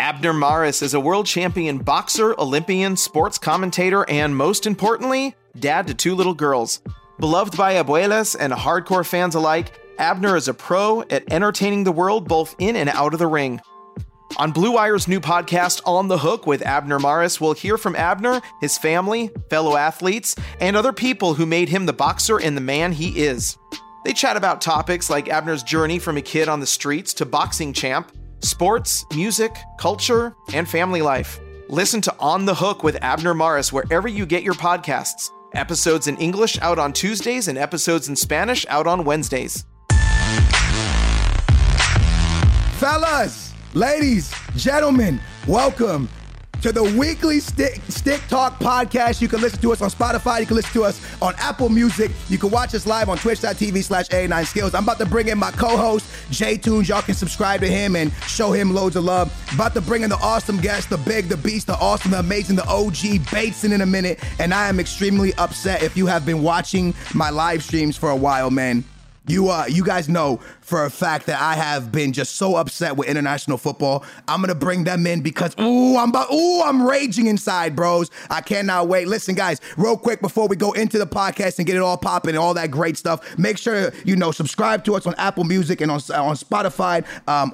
Abner Maris is a world champion boxer, Olympian, sports commentator, and most importantly, dad to two little girls. Beloved by abuelas and hardcore fans alike, Abner is a pro at entertaining the world both in and out of the ring. On Blue Wire's new podcast, On the Hook with Abner Maris, we'll hear from Abner, his family, fellow athletes, and other people who made him the boxer and the man he is. They chat about topics like Abner's journey from a kid on the streets to boxing champ, sports, music, culture, and family life. Listen to On the Hook with Abner Maris wherever you get your podcasts. Episodes in English out on Tuesdays and episodes in Spanish out on Wednesdays. Fellas, ladies, gentlemen, welcome to the weekly Stick Talk podcast. You can listen to us on Spotify. You can listen to us on Apple Music. You can watch us live on twitch.tv/A9Skills. I'm about to bring in my co-host, JTunes. Y'all can subscribe to him and show him loads of love. About to bring in the awesome guest, the big, the beast, the awesome, the amazing, the OG, Bateson in a minute. And I am extremely upset if you have been watching my live streams for a while, man. You guys know for a fact that I have been just so upset with international football. I'm going to bring them in because, I'm raging inside, bros. I cannot wait. Listen, guys, real quick before we go into the podcast and get it all popping and all that great stuff, make sure, subscribe to us on Apple Music and on Spotify.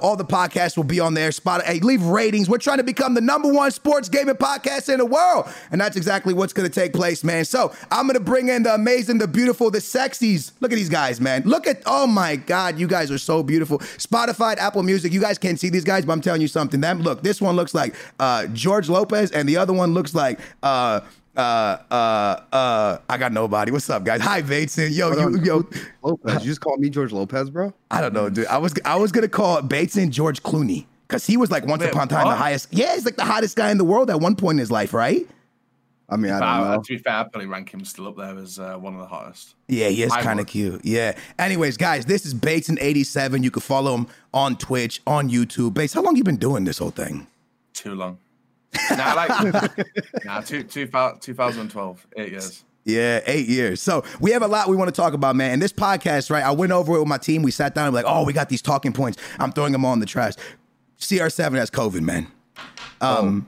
All the podcasts will be on there. Hey, leave ratings. We're trying to become the number one sports gaming podcast in the world. And that's exactly what's going to take place, man. So I'm going to bring in the amazing, the beautiful, the sexies. Look at these guys, man. Oh my God, you guys are so beautiful. Spotify, Apple Music, you guys can't see these guys, but I'm telling you something. This one looks like George Lopez, and the other one looks like I got nobody. What's up, guys? Hi, Bateson. Yo. Lopez. You just called me George Lopez, bro? I don't know, dude. I was gonna call Bateson George Clooney because he was like once upon a time the highest. Yeah, he's like the hottest guy in the world at one point in his life, right? I mean, I don't know. To be fair, I'd probably rank him still up there as one of the hottest. Yeah, he is kind of cute. Yeah. Anyways, guys, this is Bateson87. You can follow him on Twitch, on YouTube. Bates, how long you been doing this whole thing? Too long. Nah, 2012, 8 years. Yeah, 8 years. So we have a lot we want to talk about, man. And this podcast, right, I went over it with my team. We sat down and we're like, we got these talking points. I'm throwing them all in the trash. CR7 has COVID, man.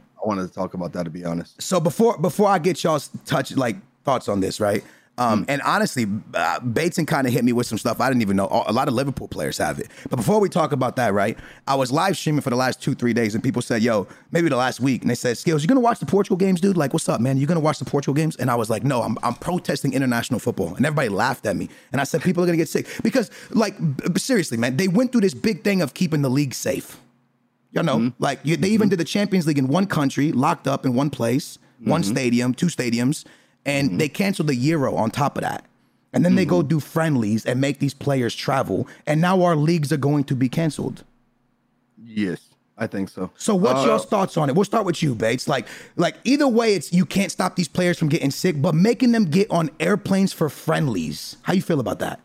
I wanted to talk about that, to be honest. So before I get y'all's thoughts on this, right? And honestly, Bateson kind of hit me with some stuff I didn't even know. A lot of Liverpool players have it. But before we talk about that, right? I was live streaming for the last 2-3 days, and people said, "Yo, maybe the last week." And they said, "Skills, you gonna watch the Portugal games, dude? Like, what's up, man? You gonna watch the Portugal games?" And I was like, "No, I'm protesting international football." And everybody laughed at me. And I said, "People are gonna get sick because, like, seriously, man, they went through this big thing of keeping the league safe." Y'all know, they even did the Champions League in one country, locked up in one place, one stadium, two stadiums, and they canceled the Euro on top of that. And then they go do friendlies and make these players travel. And now our leagues are going to be canceled. Yes, I think so. So what's your thoughts on it? We'll start with you, Bates. Like either way, it's you can't stop these players from getting sick, but making them get on airplanes for friendlies. How you feel about that?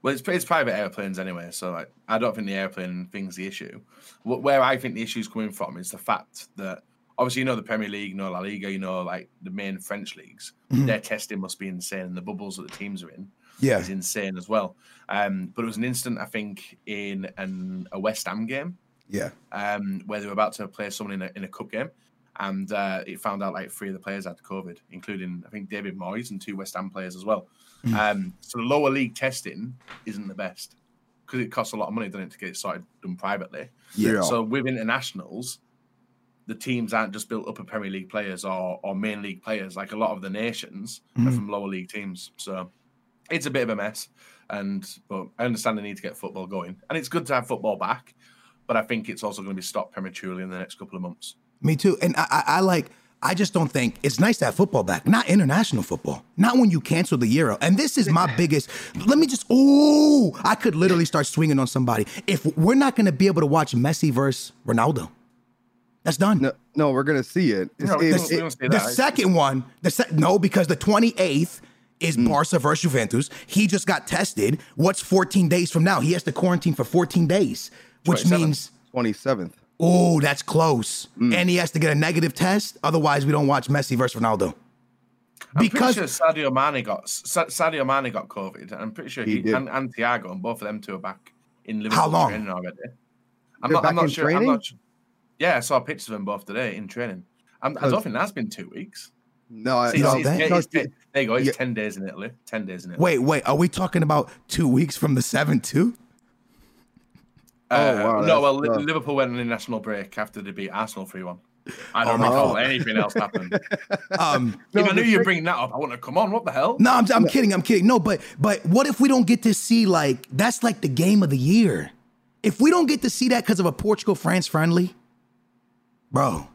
Well, it's private airplanes anyway, so like, I don't think the airplane thing's the issue. Where I think the issue's coming from is the fact that, obviously, you know the Premier League, you know La Liga, you know like the main French leagues. Their testing must be insane, and the bubbles that the teams are in is insane as well. But it was an incident, I think, in a West Ham game, where they were about to play someone in a cup game, and it found out like 3 of the players had COVID, including I think David Moyes and 2 West Ham players as well. So the lower league testing isn't the best because it costs a lot of money, doesn't it, to get it sorted done privately. So with internationals, the teams aren't just built up of Premier League players or main league players. Like a lot of the nations are from lower league teams. So it's a bit of a mess. But I understand the need to get football going. And it's good to have football back, but I think it's also going to be stopped prematurely in the next couple of months. Me too. And I just don't think it's nice to have football back, not international football, not when you cancel the Euro. And this is my biggest, let me just, I could literally start swinging on somebody. If we're not going to be able to watch Messi versus Ronaldo, that's done. No, we're going to see it. Because the 28th is Barca versus Juventus. He just got tested. What's 14 days from now? He has to quarantine for 14 days, which means 27th. Oh, that's close. And he has to get a negative test. Otherwise, we don't watch Messi versus Ronaldo. Because I'm pretty sure Sadio Mane got COVID. I'm pretty sure he and Thiago, and both of them two are back in Liverpool. How long? Training already. I'm not sure. Yeah, I saw pictures of them both today in training. I don't think that's been 2 weeks. There you go. It's 10 days in Italy. Wait. Are we talking about 2 weeks from the 7th too? Liverpool went on a national break after they beat Arsenal 3-1. I don't recall anything else happened. If I knew you'd bring that up, I wouldn't have come on. What the hell? No, I'm kidding. No, but what if we don't get to see, like, that's like the game of the year. If we don't get to see that because of a Portugal-France friendly... Bro,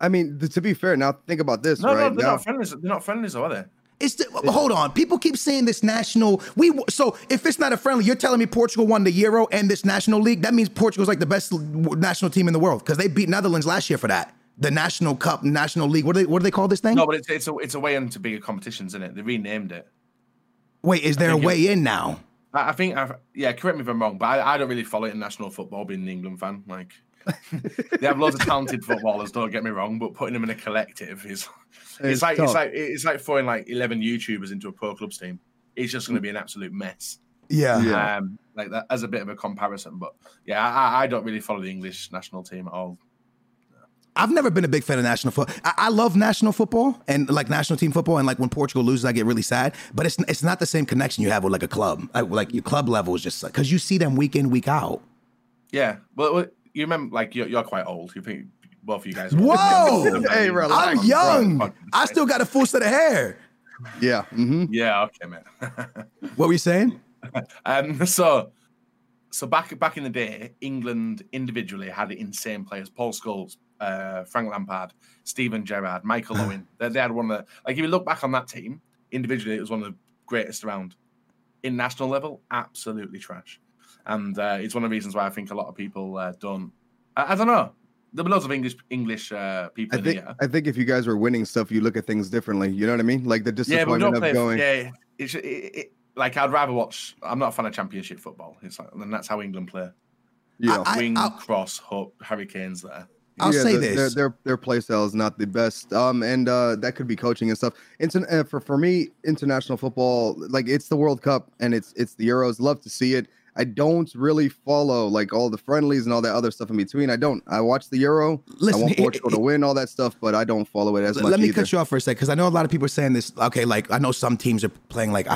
I mean, to be fair, now think about this. Not friendlies. They're not friendlies, are they? Hold on. People keep saying this national. So if it's not a friendly, you're telling me Portugal won the Euro and this national league. That means Portugal's like the best national team in the world because they beat Netherlands last year for that. The National Cup, National League. What do they call this thing? No, but it's a way into bigger competitions, isn't it? They renamed it. Wait, is there a way in now? I think, correct me if I'm wrong, but I don't really follow international football being an England fan. Like. They have loads of talented footballers, don't get me wrong, but putting them in a collective is like throwing like 11 YouTubers into a pro clubs team. It's just going to be an absolute mess. Yeah. Like that as a bit of a comparison, but yeah, I don't really follow the English national team at all. I've never been a big fan of national football. I love national football and like national team football. And like when Portugal loses, I get really sad, but it's not the same connection you have with like a club. Like your club level is just like, cause you see them week in, week out. Yeah. Well, you remember, like, you're quite old. You think both of you guys... Whoa! Hey, relax. I'm young. Bro, I still got a full set of hair. Yeah. Mm-hmm. Yeah, okay, man. What were you saying? So back in the day, England individually had insane players. Paul Scholes, Frank Lampard, Steven Gerrard, Michael Owen. They had one of the... Like, if you look back on that team, individually, it was one of the greatest around. In national level, absolutely trash. And it's one of the reasons why I think a lot of people don't... I don't know. There were loads of English people in here. I think if you guys were winning stuff, you look at things differently. You know what I mean? Like the disappointment of going... Yeah, like I'd rather watch... I'm not a fan of championship football. It's like, and that's how England play. Yeah. Wing, cross, hook, Harry Kane's there. I'll say this. Their play style is not the best. And that could be coaching and stuff. For me, international football, like it's the World Cup and it's the Euros. Love to see it. I don't really follow like all the friendlies and all that other stuff in between. I don't. I watch the Euro. Listen, I want Portugal to win, all that stuff, but I don't follow it as much. Let me cut you off for a sec because I know a lot of people are saying this. Okay, like I know some teams are playing like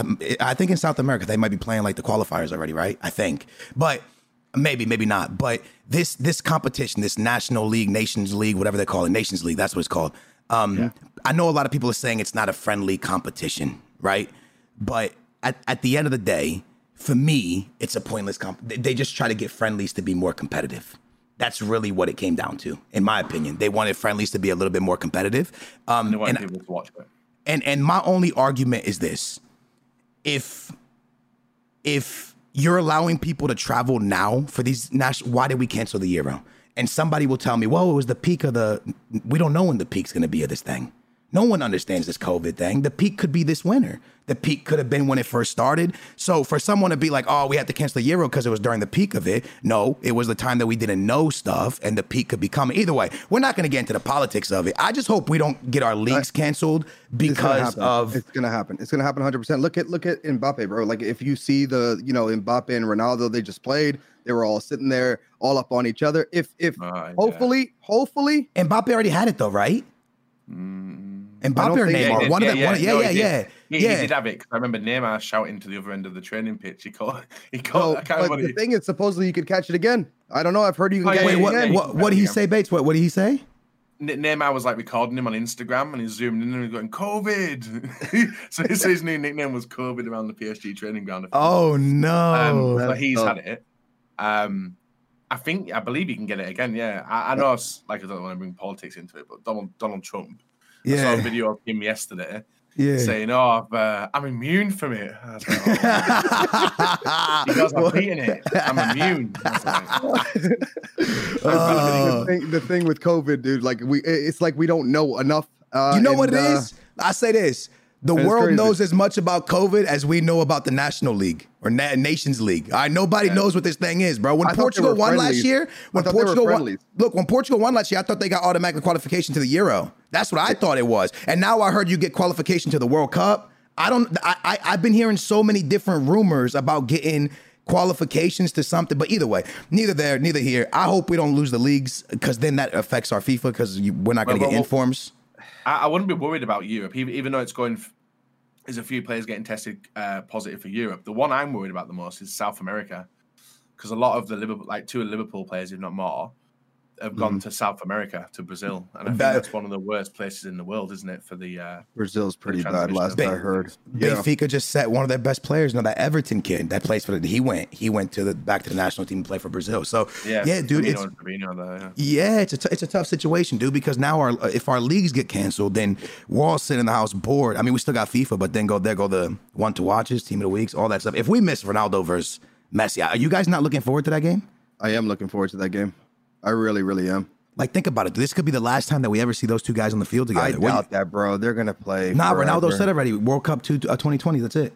I think in South America they might be playing like the qualifiers already, right? I think, but maybe not. But this competition, this National League, Nations League, whatever they call it, Nations League, that's what it's called. I know a lot of people are saying it's not a friendly competition, right? But at the end of the day. For me, it's a pointless comp. They just try to get friendlies to be more competitive. That's really what it came down to, in my opinion. They wanted friendlies to be a little bit more competitive. And they wanted people to watch it. And my only argument is this. If if you're allowing people to travel now for these national, why did we cancel the Euro? And somebody will tell me, well, it was the peak of the, we don't know when the peak's going to be of this thing. No one understands this COVID thing. The peak could be this winter. The peak could have been when it first started. So for someone to be like, oh, we had to cancel the Euro because it was during the peak of it. No, it was the time that we didn't know stuff and the peak could be coming. Either way, we're not going to get into the politics of it. I just hope we don't get our leagues canceled because of... It's going to happen. It's going to happen 100%. Look at Mbappe, bro. Like if you see the, you know, Mbappe and Ronaldo, they just played. They were all sitting there all up on each other. Hopefully. Mbappe already had it though, right? And Mbappe or Neymar, one of them. He did have it because I remember Neymar shouting to the other end of the training pitch. He caught. The thing is, supposedly you could catch it again. I don't know. I've heard you can catch it again. What did he say, Bates? What did he say? Neymar was like recording him on Instagram, and he zoomed in and he was going COVID. So his new nickname was COVID around the PSG training ground. Oh no! But he's had it. I believe he can get it again. Yeah, I know. I don't want to bring politics into it, but Donald Trump. Yeah. I saw a video of him yesterday saying, oh, I'm immune from it. I was like, oh. Because I'm beating it. I'm immune. The thing with COVID, dude, like it's like we don't know enough. You know what it is? I say this. The world knows as much about COVID as we know about the National League or Nations League. Nobody knows what this thing is, bro. When Portugal won last year, when Portugal won last year, I thought they got automatic qualification to the Euro. That's what I thought it was. And now I heard you get qualification to the World Cup. I've been hearing so many different rumors about getting qualifications to something, but either way, neither there, neither here. I hope we don't lose the leagues because then that affects our FIFA because we're not going to get informs. I wouldn't be worried about Europe, even though it's going. There's a few players getting tested positive for Europe. The one I'm worried about the most is South America, because a lot of the Liverpool, like two Liverpool players, if not more, have gone to South America, to Brazil, and I think that's one of the worst places in the world, isn't it? For the Brazil's pretty bad. Last I heard, Benfica just set one of their best players. No, that Everton kid that plays for the, he went to the back to the national team and play for Brazil. So dude, it's a tough situation, dude. Because now if our leagues get canceled, then we're all sitting in the house bored. I mean, we still got FIFA, but then go the one to watches, team of the weeks, all that stuff. If we miss Ronaldo versus Messi, are you guys not looking forward to that game? I am looking forward to that game. I really, really am. Like, think about it. This could be the last time that we ever see those two guys on the field together. I doubt that, bro. They're going to play. Nah, forever. Ronaldo said already. World Cup 2020, that's it.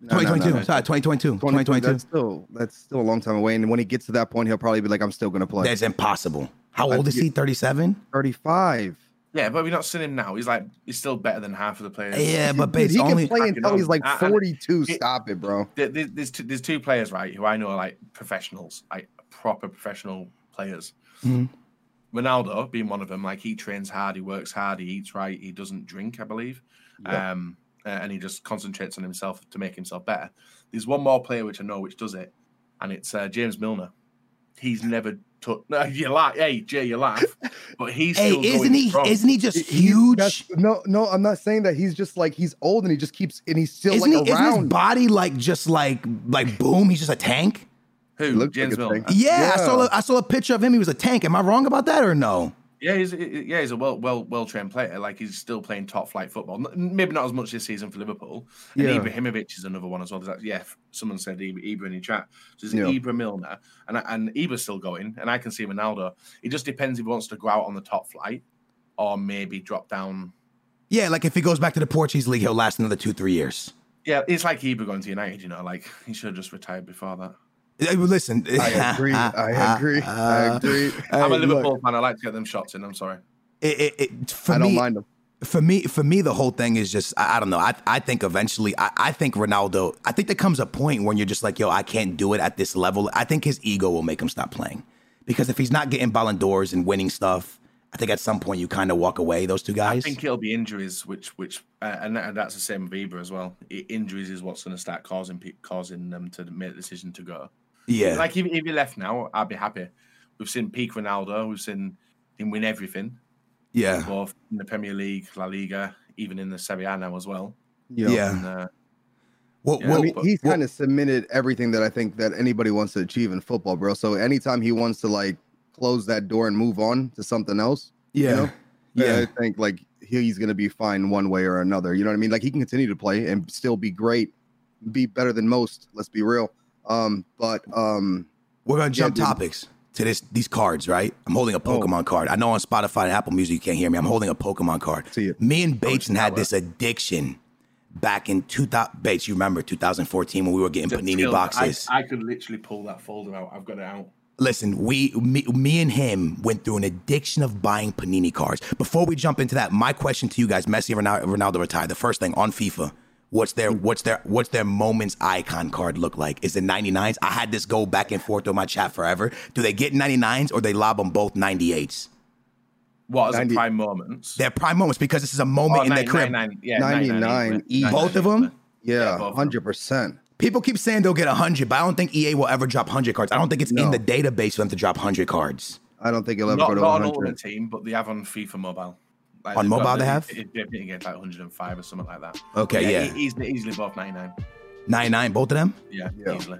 No, 2022. No. Sorry, 2022. That's still a long time away. And when he gets to that point, he'll probably be like, I'm still going to play. That's impossible. How old is he? 37? 35. Yeah, but we've not seen him now. He's still better than half of the players. Yeah, but he can play until he's like 42. Stop it, bro. There's two players, right, who I know are like professionals, like proper professional players. Ronaldo being one of them, like he trains hard, he works hard, he eats right, he doesn't drink, I believe. And he just concentrates on himself to make himself better. There's one more player which I know which does it, and it's James Milner. He's never took. No, you laugh. Hey, Jay, you laugh. But he's still isn't he just huge? No, I'm not saying that. He's just like, he's old and he just keeps, and he's still like around. Isn't his body like just like boom? He's just a tank. Who? James Milner. Yeah, I saw a picture of him. He was a tank. Am I wrong about that or no? Yeah, he's a well-trained player. Like, he's still playing top-flight football. Maybe not as much this season for Liverpool. And Ibrahimovic is another one as well. Someone said Ibra in the chat. So it's Ibra, Milner. And Ibra's still going. And I can see Ronaldo. It just depends if he wants to go out on the top flight or maybe drop down. Yeah, like if he goes back to the Portuguese league, he'll last another 2-3 years. Yeah, it's like Ibra going to United, you know. Like, he should have just retired before that. Listen, I agree. I'm a Liverpool fan. I like to get them shots in. I'm sorry. I don't mind them. For me, the whole thing is just, I don't know. I think eventually, I think Ronaldo, I think there comes a point when you're just like, yo, I can't do it at this level. I think his ego will make him stop playing. Because if he's not getting Ballon d'Ors and winning stuff, I think at some point you kind of walk away, those two guys. I think it'll be injuries, and that's the same with Bieber as well. Injuries is what's going to start causing them to make the decision to go. Yeah. Like, if he left now, I'd be happy. We've seen peak Ronaldo. We've seen him win everything. Yeah. Both in the Premier League, La Liga, even in the Serie A now as well. Yeah. And, he's kind of cemented everything that I think that anybody wants to achieve in football, bro. So anytime he wants to, like, close that door and move on to something else, I think like he's gonna be fine one way or another, you know what I mean? Like, he can continue to play and still be great be better than most. Let's be real. We're gonna jump topics to these cards, right? I'm holding a Pokemon card. I know on Spotify and Apple Music you can't hear me. I'm holding a Pokemon card. See it. Me and Bateson had this addiction back in 2000. Bates, you remember 2014 when we were getting Panini boxes? I could literally pull that folder out. I've got it out. Listen, me and him went through an addiction of buying Panini cards. Before we jump into that, my question to you guys: Messi, Ronaldo retired. The first thing on FIFA, what's their moments icon card look like? Is it 99s? I had this go back and forth on my chat forever. Do they get 99s or they lob them both 98s? What are the prime moments? They're prime moments because this is a moment in their career. 99 each. Both of them? Yeah, 100%. People keep saying they'll get 100, but I don't think EA will ever drop 100 cards. I don't think it's in the database for them to drop 100 cards. I don't think it'll ever go to 100. Not on all the team, but they have on FIFA Mobile. Like on mobile they have? It gets like 105 or something like that. Okay, yeah. Easily both 99. 99, both of them? Yeah. Easily.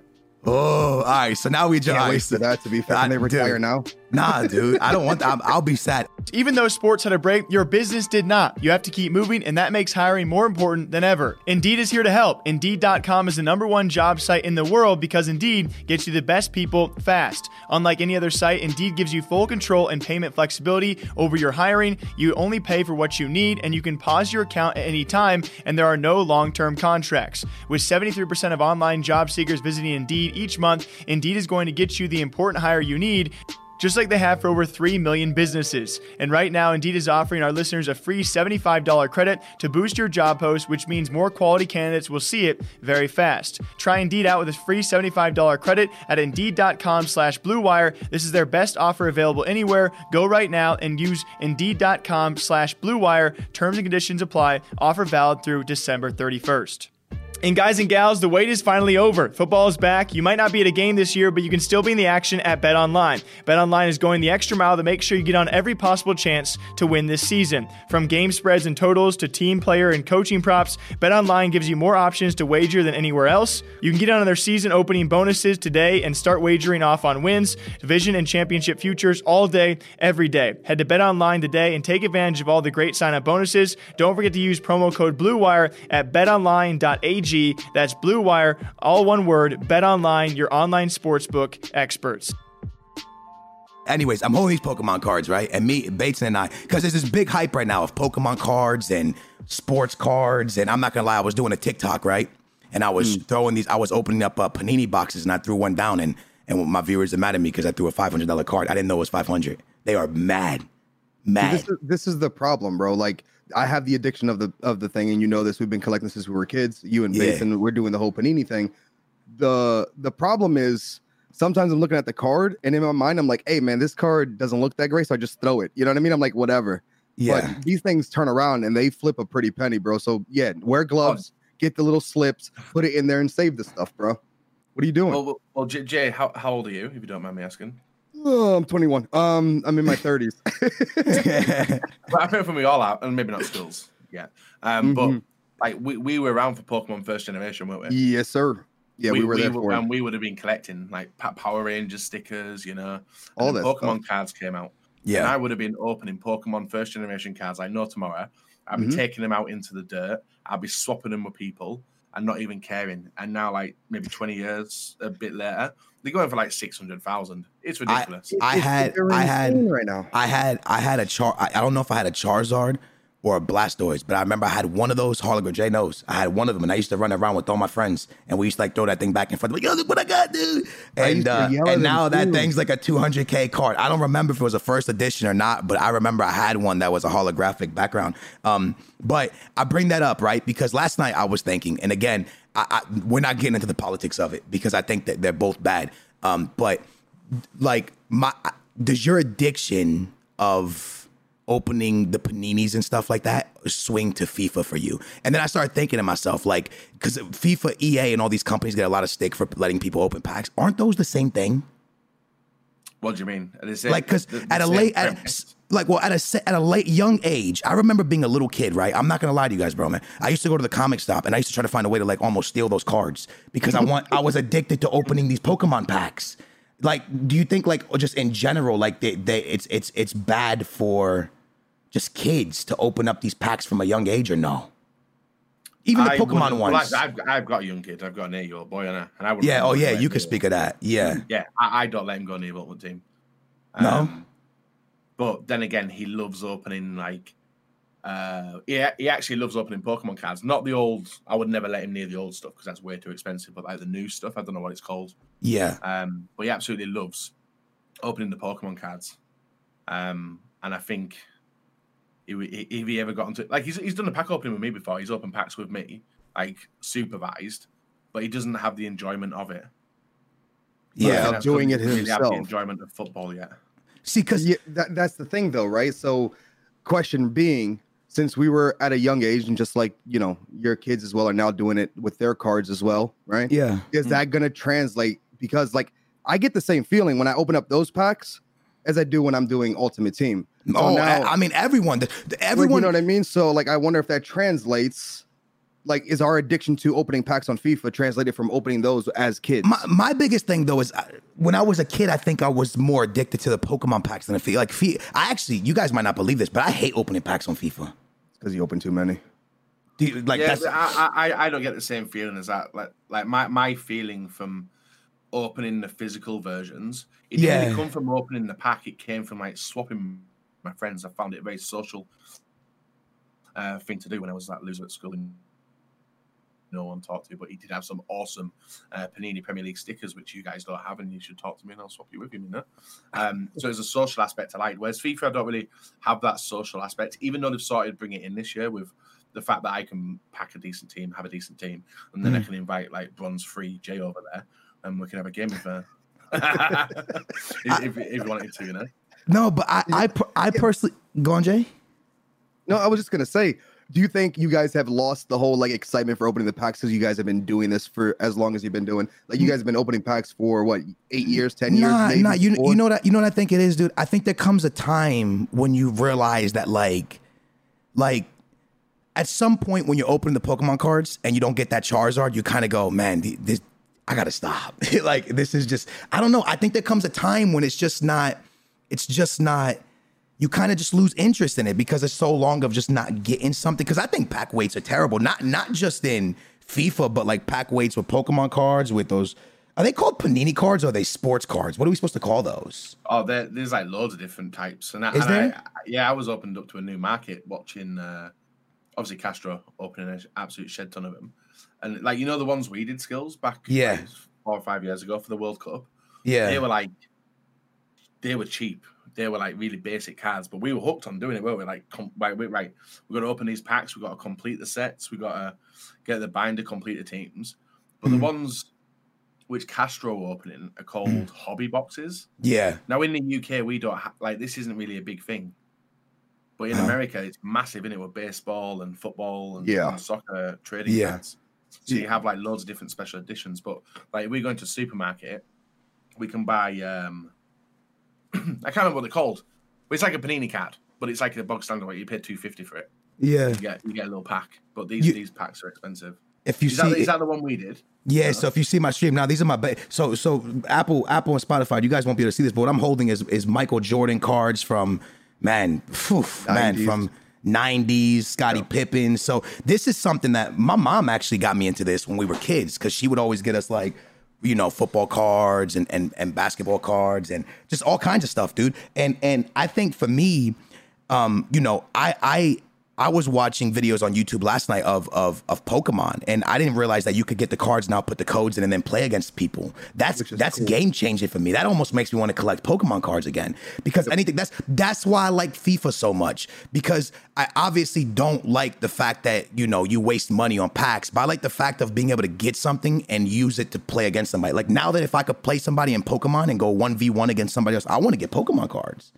Oh, all right. So now we just can't wait for that to be fair. Can they retire now? Nah, dude. I don't want that. I'll be sad. Even though sports had a break, your business did not. You have to keep moving, and that makes hiring more important than ever. Indeed is here to help. Indeed.com is the #1 job site in the world because Indeed gets you the best people fast. Unlike any other site, Indeed gives you full control and payment flexibility over your hiring. You only pay for what you need, and you can pause your account at any time, and there are no long-term contracts. With 73% of online job seekers visiting Indeed each month, Indeed is going to get you the important hire you need, just like they have for over 3 million businesses. And right now, Indeed is offering our listeners a free $75 credit to boost your job post, which means more quality candidates will see it very fast. Try Indeed out with a free $75 credit at Indeed.com/Blue Wire. This is their best offer available anywhere. Go right now and use Indeed.com/Blue Wire. Terms and conditions apply. Offer valid through December 31st. And guys and gals, the wait is finally over. Football is back. You might not be at a game this year, but you can still be in the action at BetOnline. BetOnline is going the extra mile to make sure you get on every possible chance to win this season. From game spreads and totals to team, player, and coaching props, BetOnline gives you more options to wager than anywhere else. You can get on their season opening bonuses today and start wagering off on wins, division, and championship futures all day, every day. Head to BetOnline today and take advantage of all the great sign-up bonuses. Don't forget to use promo code BlueWire at betonline.ag. That's Blue Wire, all one word. Bet Online, your online sportsbook experts. Anyways, I'm holding these Pokemon cards, right? And me, Bateson, and I, because there's this big hype right now of Pokemon cards and sports cards. And I'm not gonna lie, I was doing a TikTok, right? And I was throwing these. I was opening up Panini boxes, and I threw one down, and my viewers are mad at me because I threw a $500 card. I didn't know it was 500. They are mad. See, this is the problem, bro. Like, I have the addiction of the thing, and you know this. We've been collecting since we were kids. You and Mason, we're doing the whole Panini thing. The problem is sometimes I'm looking at the card, and in my mind I'm like, hey man, this card doesn't look that great, so I just throw it. You know what I mean? I'm like, whatever. Yeah. But these things turn around and they flip a pretty penny, bro. So yeah, wear gloves, get the little slips, put it in there, and save the stuff, bro. What are you doing? Well, Jay, how old are you? If you don't mind me asking. Oh, I'm 21. I'm in my 30s. But I think when we all out, and maybe not schools yet. But like we were around for Pokemon First Generation, weren't we? Yes, sir. Yeah, we were there for it. And we would have been collecting like Power Rangers stickers, you know. All that Pokemon stuff. Cards came out. Yeah. And I would have been opening Pokemon First Generation cards like no tomorrow. I'd be taking them out into the dirt. I'd be swapping them with people and not even caring. And now, like maybe 20 years a bit later, they're going for like 600,000. It's ridiculous. I don't know if I had a Charizard or a Blastoise, but I remember I had one of those hologram. Jay knows I had one of them, and I used to run around with all my friends, and we used to like throw that thing back and forth. Like, yo, look what I got, dude! And now that thing's like a 200K card. I don't remember if it was a first edition or not, but I remember I had one that was a holographic background. But I bring that up, right? Because last night I was thinking, and again, we're not getting into the politics of it because I think that they're both bad. But like, does your addiction of opening the Paninis and stuff like that swing to FIFA for you? And then I started thinking to myself, like, because FIFA, EA, and all these companies get a lot of stick for letting people open packs. Aren't those the same thing? What do you mean? Like, because at a late young age, I remember being a little kid, right? I'm not gonna lie to you guys, bro, man. I used to go to the comic stop and I used to try to find a way to like almost steal those cards because I was addicted to opening these Pokemon packs. Like, do you think like, or just in general, like it's bad for just kids to open up these packs from a young age or no? Even the Pokemon ones. I've got a young kid. I've got an 8-year-old boy, and I would. Yeah. Oh, yeah. You could speak of that. Yeah. Yeah. I don't let him go near the Bolton team. No. But then again, he loves opening like. He actually loves opening Pokemon cards. Not the old. I would never let him near the old stuff because that's way too expensive. But like the new stuff, I don't know what it's called. Yeah. But he absolutely loves opening the Pokemon cards. And I think if he ever got into it, like he's done a pack opening with me before. He's opened packs with me, like supervised, but he doesn't have the enjoyment of it. Yeah, doing it himself. He doesn't have the enjoyment of football yet. See, because that's the thing, though, right? So, question being. Since we were at a young age, and just like, you know, your kids as well are now doing it with their cards as well, right? Yeah. Is that going to translate? Because, like, I get the same feeling when I open up those packs as I do when I'm doing Ultimate Team. So now, I mean, everyone. You know what I mean? So, like, I wonder if that translates. Like, is our addiction to opening packs on FIFA translated from opening those as kids? My biggest thing, though, is when I was a kid, I think I was more addicted to the Pokemon packs than the FIFA. Like, I actually, you guys might not believe this, but I hate opening packs on FIFA. Because you open too many. I don't get the same feeling as that. Like my feeling from opening the physical versions, it didn't really come from opening the pack. It came from like swapping my friends. I found it a very social thing to do when I was like loser at school and no one talked to. But he did have some awesome Panini Premier League stickers, which you guys don't have, and you should talk to me and I'll swap you with you, minute. So there's a social aspect I like. Whereas FIFA, I don't really have that social aspect, even though they've started to bring it in this year with the fact that I can pack a decent team, have a decent team, and then I can invite like Bronze Free Jay over there and we can have a game with her. if you wanted to, you know. No, but I personally... Go on, Jay. No, I was just going to say... Do you think you guys have lost the whole like excitement for opening the packs because you guys have been doing this for as long as you've been doing? Like you guys have been opening packs for what, 8 years, 10 years? Nah. You know what I think it is, dude. I think there comes a time when you realize that like at some point when you're opening the Pokemon cards and you don't get that Charizard, you kind of go, man, this I gotta stop. Like this is just, I don't know. I think there comes a time when it's just not. You kind of just lose interest in it because it's so long of just not getting something. Because I think pack weights are terrible, not just in FIFA, but like pack weights with Pokemon cards, with those. Are they called Panini cards or are they sports cards? What are we supposed to call those? Oh, there's like loads of different types. I was opened up to a new market watching, obviously Castro opening an absolute shed ton of them. And like, you know, the ones we did skills back like 4 or 5 years ago for the World Cup? Yeah. They were cheap. They were like really basic cards, but we were hooked on doing it, weren't we? Like, right, we've got to open these packs, we've got to complete the sets, we've got to get the binder, complete the teams. But the ones which Castro were opening are called hobby boxes. Yeah. Now, in the UK, we don't have, like, this isn't really a big thing. But in America, it's massive, innit, with baseball and football and, and soccer trading cards. So you have like loads of different special editions. But like, if we go into a supermarket, we can buy, I can't remember what they're called. But it's like a Panini card, but it's like a bog standard. You pay $2.50 for it. Yeah, you get a little pack, but these packs are expensive. If you is that the one we did? Yeah. So if you see my stream now, these are my so Apple and Spotify. You guys won't be able to see this, but what I'm holding is Michael Jordan cards from from 90s, Scottie Pippen. So this is something that my mom actually got me into this when we were kids because she would always get us like. You know, football cards and basketball cards and just all kinds of stuff, dude. And I think for me, you know, I was watching videos on YouTube last night of Pokemon, and I didn't realize that you could get the cards now, put the codes in, and then play against people. That's cool. Game changing for me. That almost makes me want to collect Pokemon cards again because anything that's why I like FIFA so much, because I obviously don't like the fact that, you know, you waste money on packs, but I like the fact of being able to get something and use it to play against somebody. Like now that if I could play somebody in Pokemon and go 1v1 against somebody else, I want to get Pokemon cards.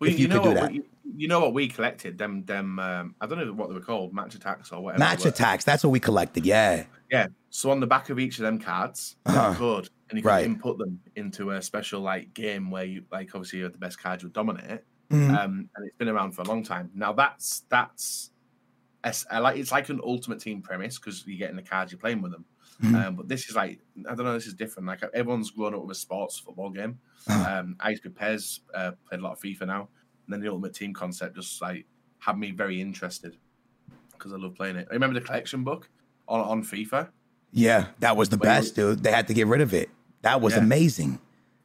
Well, if you could do that. You know what we collected? Them, I don't know what they were called, Match Attacks or whatever. Match Attacks, that's what we collected, yeah. Yeah, so on the back of each of them cards, there's a code, and you can input them into a special, like, game where you, like, obviously you have the best card, you'll dominate. And it's been around for a long time. Now, it's like an Ultimate Team premise, because you're getting the cards, you're playing with them. But this is like, I don't know, this is different. Like, everyone's grown up with a sports football game. I used to be Pez, played a lot of FIFA now. And then the Ultimate Team concept just like had me very interested because I love playing it. I remember the collection book on FIFA. Yeah, that was the best, dude. They had to get rid of it. That was amazing.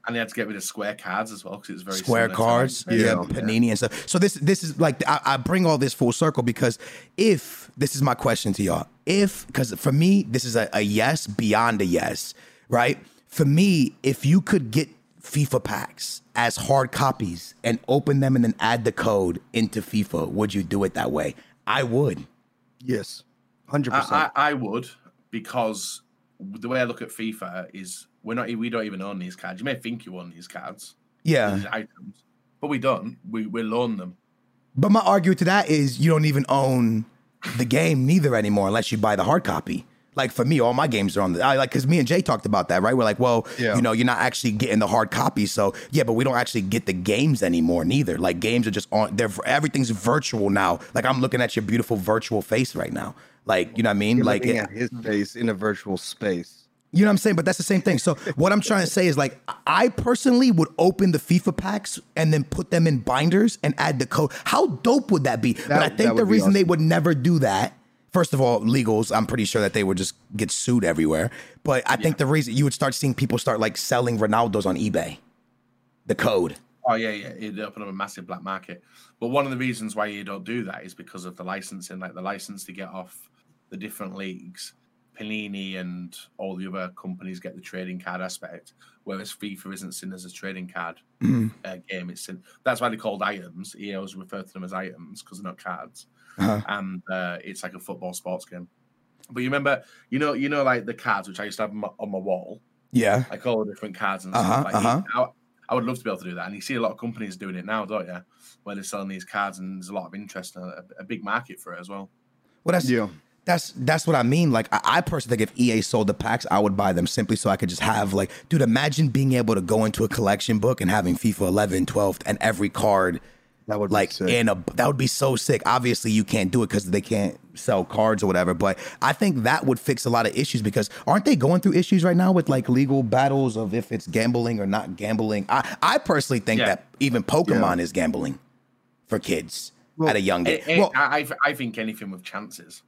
And they had to get rid of square cards as well, because it was very square cards. Yeah, Panini and stuff. So this is like, I bring all this full circle because if, this is my question to y'all, because for me, this is a yes beyond a yes, right? For me, if you could get FIFA packs as hard copies and open them and then add the code into FIFA, would you do it that way? I would. Yes, 100%. I would, because the way I look at FIFA is, we don't even own these cards. You may think you own these cards, these items, but we don't. We loan them. But my argument to that is you don't even own the game neither anymore unless you buy the hard copy. Like for me, all my games are on the, because me and Jay talked about that, right? We're like, well, you know, you're not actually getting the hard copy, so but we don't actually get the games anymore neither. Like games are just on, everything's virtual now. Like I'm looking at your beautiful virtual face right now. Like, you know what I mean? You're like looking at his face in a virtual space. You know what I'm saying? But that's the same thing. So what I'm trying to say is, like, I personally would open the FIFA packs and then put them in binders and add the code. How dope would that be? But I think the reason they would never do that, first of all, legals, I'm pretty sure that they would just get sued everywhere. But I think the reason you would start seeing people start, like, selling Ronaldos on eBay, the code. Oh, yeah, yeah. It'd open up a massive black market. But one of the reasons why you don't do that is because of the licensing, like the license to get off the different leagues. Panini and all the other companies get the trading card aspect, whereas FIFA isn't seen as a trading card game. It's seen, that's why they're called items. EA always refer to them as items because they're not cards. And it's like a football sports game. But you remember, you know, like the cards, which I used to have on my wall. Yeah. Like all the different cards and stuff. Like I would love to be able to do that. And you see a lot of companies doing it now, don't you? Where they're selling these cards and there's a lot of interest and a big market for it as well. Well, that's... Yeah. That's what I mean. Like, I personally think if EA sold the packs, I would buy them simply so I could just have, like, dude, imagine being able to go into a collection book and having FIFA 11, 12, and every card that would, like, that would be so sick. Obviously, you can't do it because they can't sell cards or whatever. But I think that would fix a lot of issues because aren't they going through issues right now with, like, legal battles of if it's gambling or not gambling? I personally think that even Pokemon is gambling for kids at a young age. I think anything with chances.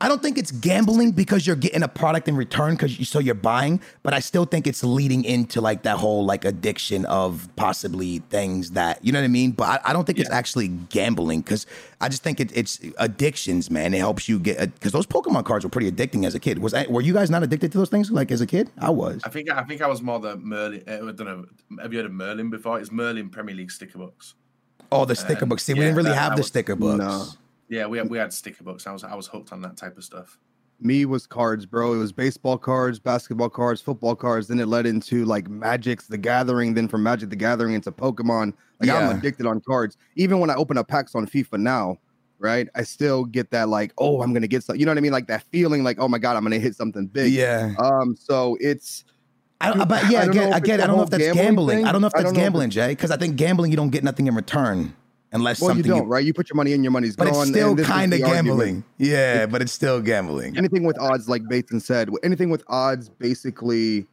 I don't think it's gambling because you're getting a product in return so you're buying, but I still think it's leading into like that whole like addiction of possibly things that, you know what I mean? But I don't think it's actually gambling because I just think it's addictions, man. It helps you get, because those Pokemon cards were pretty addicting as a kid. Were you guys not addicted to those things like as a kid? I was. I think I was more the Merlin, I don't know, have you heard of Merlin before? It's Merlin Premier League sticker books. Oh, the sticker books. See, we didn't really have the sticker books. No. Yeah, we had sticker books. I was hooked on that type of stuff. Me was cards, bro. It was baseball cards, basketball cards, football cards. Then it led into like Magic's The Gathering. Then from Magic the Gathering into Pokemon. Like I'm addicted on cards. Even when I open up packs on FIFA now, right? I still get that like, oh, I'm gonna get something. You know what I mean? Like that feeling, like, oh my god, I'm gonna hit something big. Yeah. So it's. I don't know if that's gambling. I don't know if that's gambling, Jay, because I think gambling you don't get nothing in return. Unless something you don't, right? You put your money in, your money's gone. But it's still kind of gambling. Yeah, but it's still gambling. Anything with odds, like Bateson said, anything with odds basically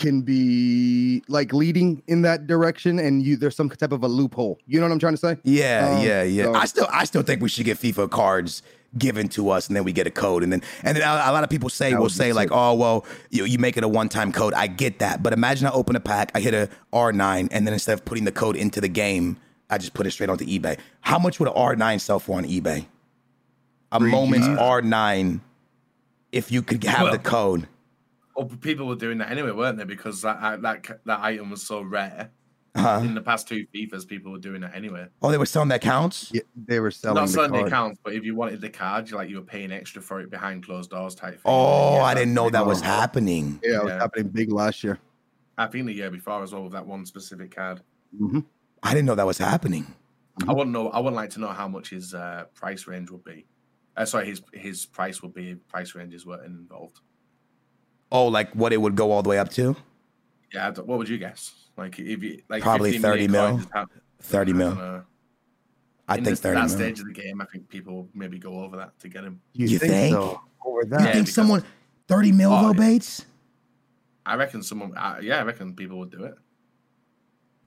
can be like leading in that direction, and there's some type of a loophole. You know what I'm trying to say? Yeah, So. I still think we should get FIFA cards given to us, and then we get a code, and then a lot of people will say like, oh well, you make it a one-time code. I get that, but imagine I open a pack, I hit a R9, and then instead of putting the code into the game, I just put it straight onto eBay. How much would an R9 sell for on eBay? A moment's R9, if you could have the code. Well, people were doing that anyway, weren't they? Because that item was so rare. In the past two FIFAs, people were doing that anyway. Oh, they were selling their accounts? Yeah, they were selling the accounts, but if you wanted the card, you were paying extra for it behind closed doors type thing. Oh, I didn't know that was happening. Yeah, it was happening big last year. I think the year before as well with that one specific card. Mm-hmm. I didn't know that was happening. I wouldn't like to know how much his price range would be. His price would be. Price ranges weren't involved. Oh, like what it would go all the way up to? Yeah. What would you guess? Like if you probably 30 mil. 30 mil. I think 30 mil. At that stage of the game, I think people maybe go over that to get him. You think? So? Over that? You think someone 30 mil though, Bates? I reckon people would do it.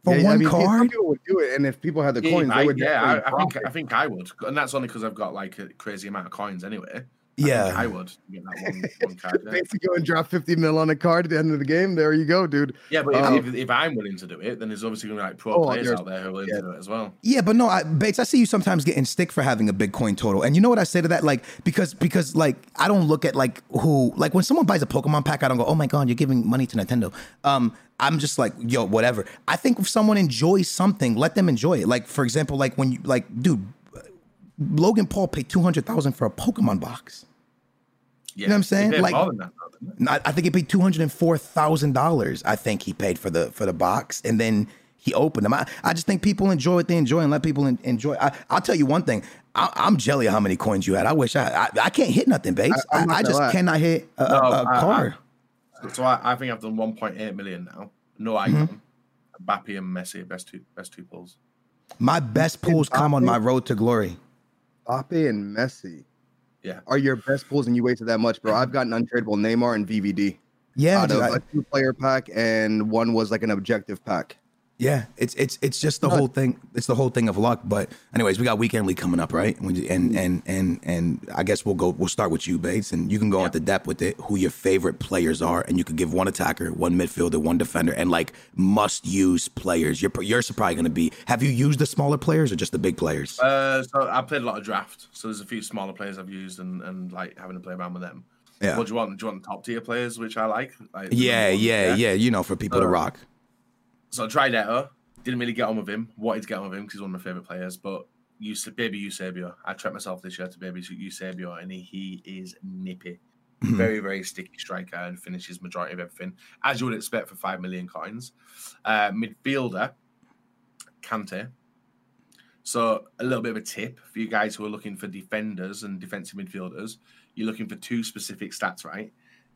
But yeah, one card? Some people would do it, and if people had the coins, they would. Yeah, I think I would, and that's only because I've got like a crazy amount of coins anyway. Yeah, I would get that one card. Basically, go and drop 50 mil on a card at the end of the game. There you go, dude. Yeah, but if I'm willing to do it, then there's obviously going to be like pro players out there who are willing to do it as well. Yeah, but no, Bates, I see you sometimes getting stick for having a big coin total, and you know what I say to that? Like because like I don't look at like who, like when someone buys a Pokemon pack, I don't go, oh my god, you're giving money to Nintendo. I'm just like, yo, whatever. I think if someone enjoys something, let them enjoy it. Like for example, like when you like, dude. Logan Paul paid $200,000 for a Pokemon box. Yeah. You know what I'm saying? Like, I think he paid $204,000. I think he paid for the box, and then he opened them. I just think people enjoy what they enjoy, and let people enjoy. I'll tell you one thing. I'm jelly how many coins you had. I wish I can't hit nothing, Bates. I just cannot hit a car. So I think I've done 1.8 million now. No icon. Mbappe and Messi, best two pulls. My best pulls come on my road to glory. Mbappe and Messi, yeah, are your best pulls, and you wasted that much, bro. I've gotten untradeable Neymar and VVD. Yeah, out of a two-player pack, and one was like an objective pack. Yeah, it's just the whole thing. It's the whole thing of luck. But anyways, we got weekend league coming up, right? And I guess we'll go. We'll start with you, Bates, and you can go into depth with it. Who your favorite players are, and you could give one attacker, one midfielder, one defender, and like must use players. You're probably gonna be. Have you used the smaller players or just the big players? So I played a lot of draft. So there's a few smaller players I've used, and like having to play around with them. Yeah. What do you want? Do you want top tier players, which I like? Yeah. You know, for people to rock. So I tried Eto, didn't really get on with him. Wanted to get on with him because he's one of my favourite players. But Eusébio. I tricked myself this year to baby Eusébio, and he is nippy. Mm-hmm. Very, very sticky striker and finishes majority of everything, as you would expect for 5 million coins. Midfielder, Kanté. So a little bit of a tip for you guys who are looking for defenders and defensive midfielders. You're looking for two specific stats, right?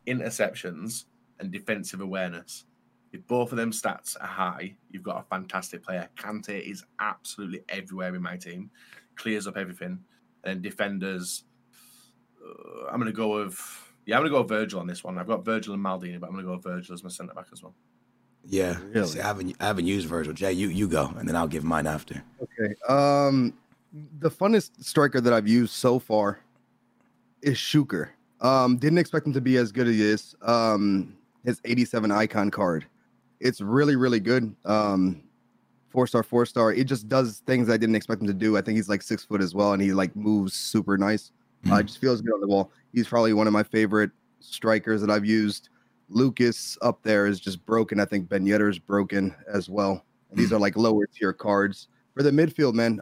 Interceptions and defensive awareness. If both of them stats are high, you've got a fantastic player. Kanté is absolutely everywhere in my team. Clears up everything. And defenders, I'm going to go with Virgil on this one. I've got Virgil and Maldini, but I'm going to go with Virgil as my centre-back as well. Yeah. Really? See, I haven't used Virgil. Jay, you go, and then I'll give mine after. Okay. The funnest striker that I've used so far is Shukur. Didn't expect him to be as good as he is. His 87 icon card. It's really, really good. 4-star. It just does things I didn't expect him to do. I think he's like 6 foot as well, and he like moves super nice. It just feels good on the ball. He's probably one of my favorite strikers that I've used. Lucas up there is just broken. I think Ben Yedder's broken as well. These are like lower tier cards. For the midfield, man,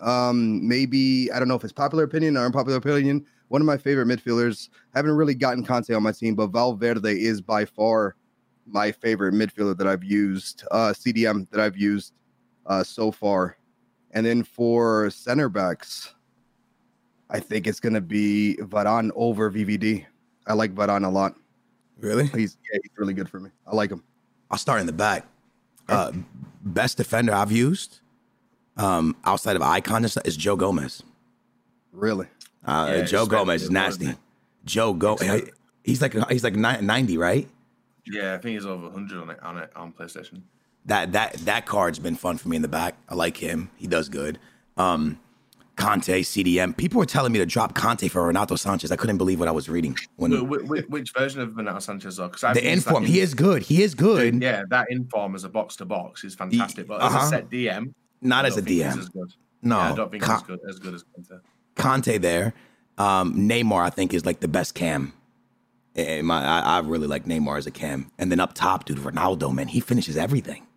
maybe, I don't know if it's popular opinion or unpopular opinion, one of my favorite midfielders, I haven't really gotten Kanté on my team, but Valverde is by far my favorite midfielder that I've used, CDM that I've used so far. And then for center backs, I think it's going to be Varane over VVD. I like Varane a lot. Really? He's really good for me. I like him. I'll start in the back. Best defender I've used outside of icon is Joe Gomez. Really? Joe Gomez is nasty. He's like 90, right? Yeah, I think he's over 100 on PlayStation. That card's been fun for me in the back. I like him. He does good. Kanté, CDM. People were telling me to drop Kanté for Renato Sanchez. I couldn't believe what I was reading. Which version of Renato Sanchez, though? The inform. He is good. He is good. Yeah, that inform as a box-to-box is fantastic. But as a set DM. Not as a DM. As good. No. Yeah, I don't think he's as good as Kanté. Kanté there. Neymar, I think, is like the best cam. I really like Neymar as a cam. And then up top, dude, Ronaldo, man, he finishes everything.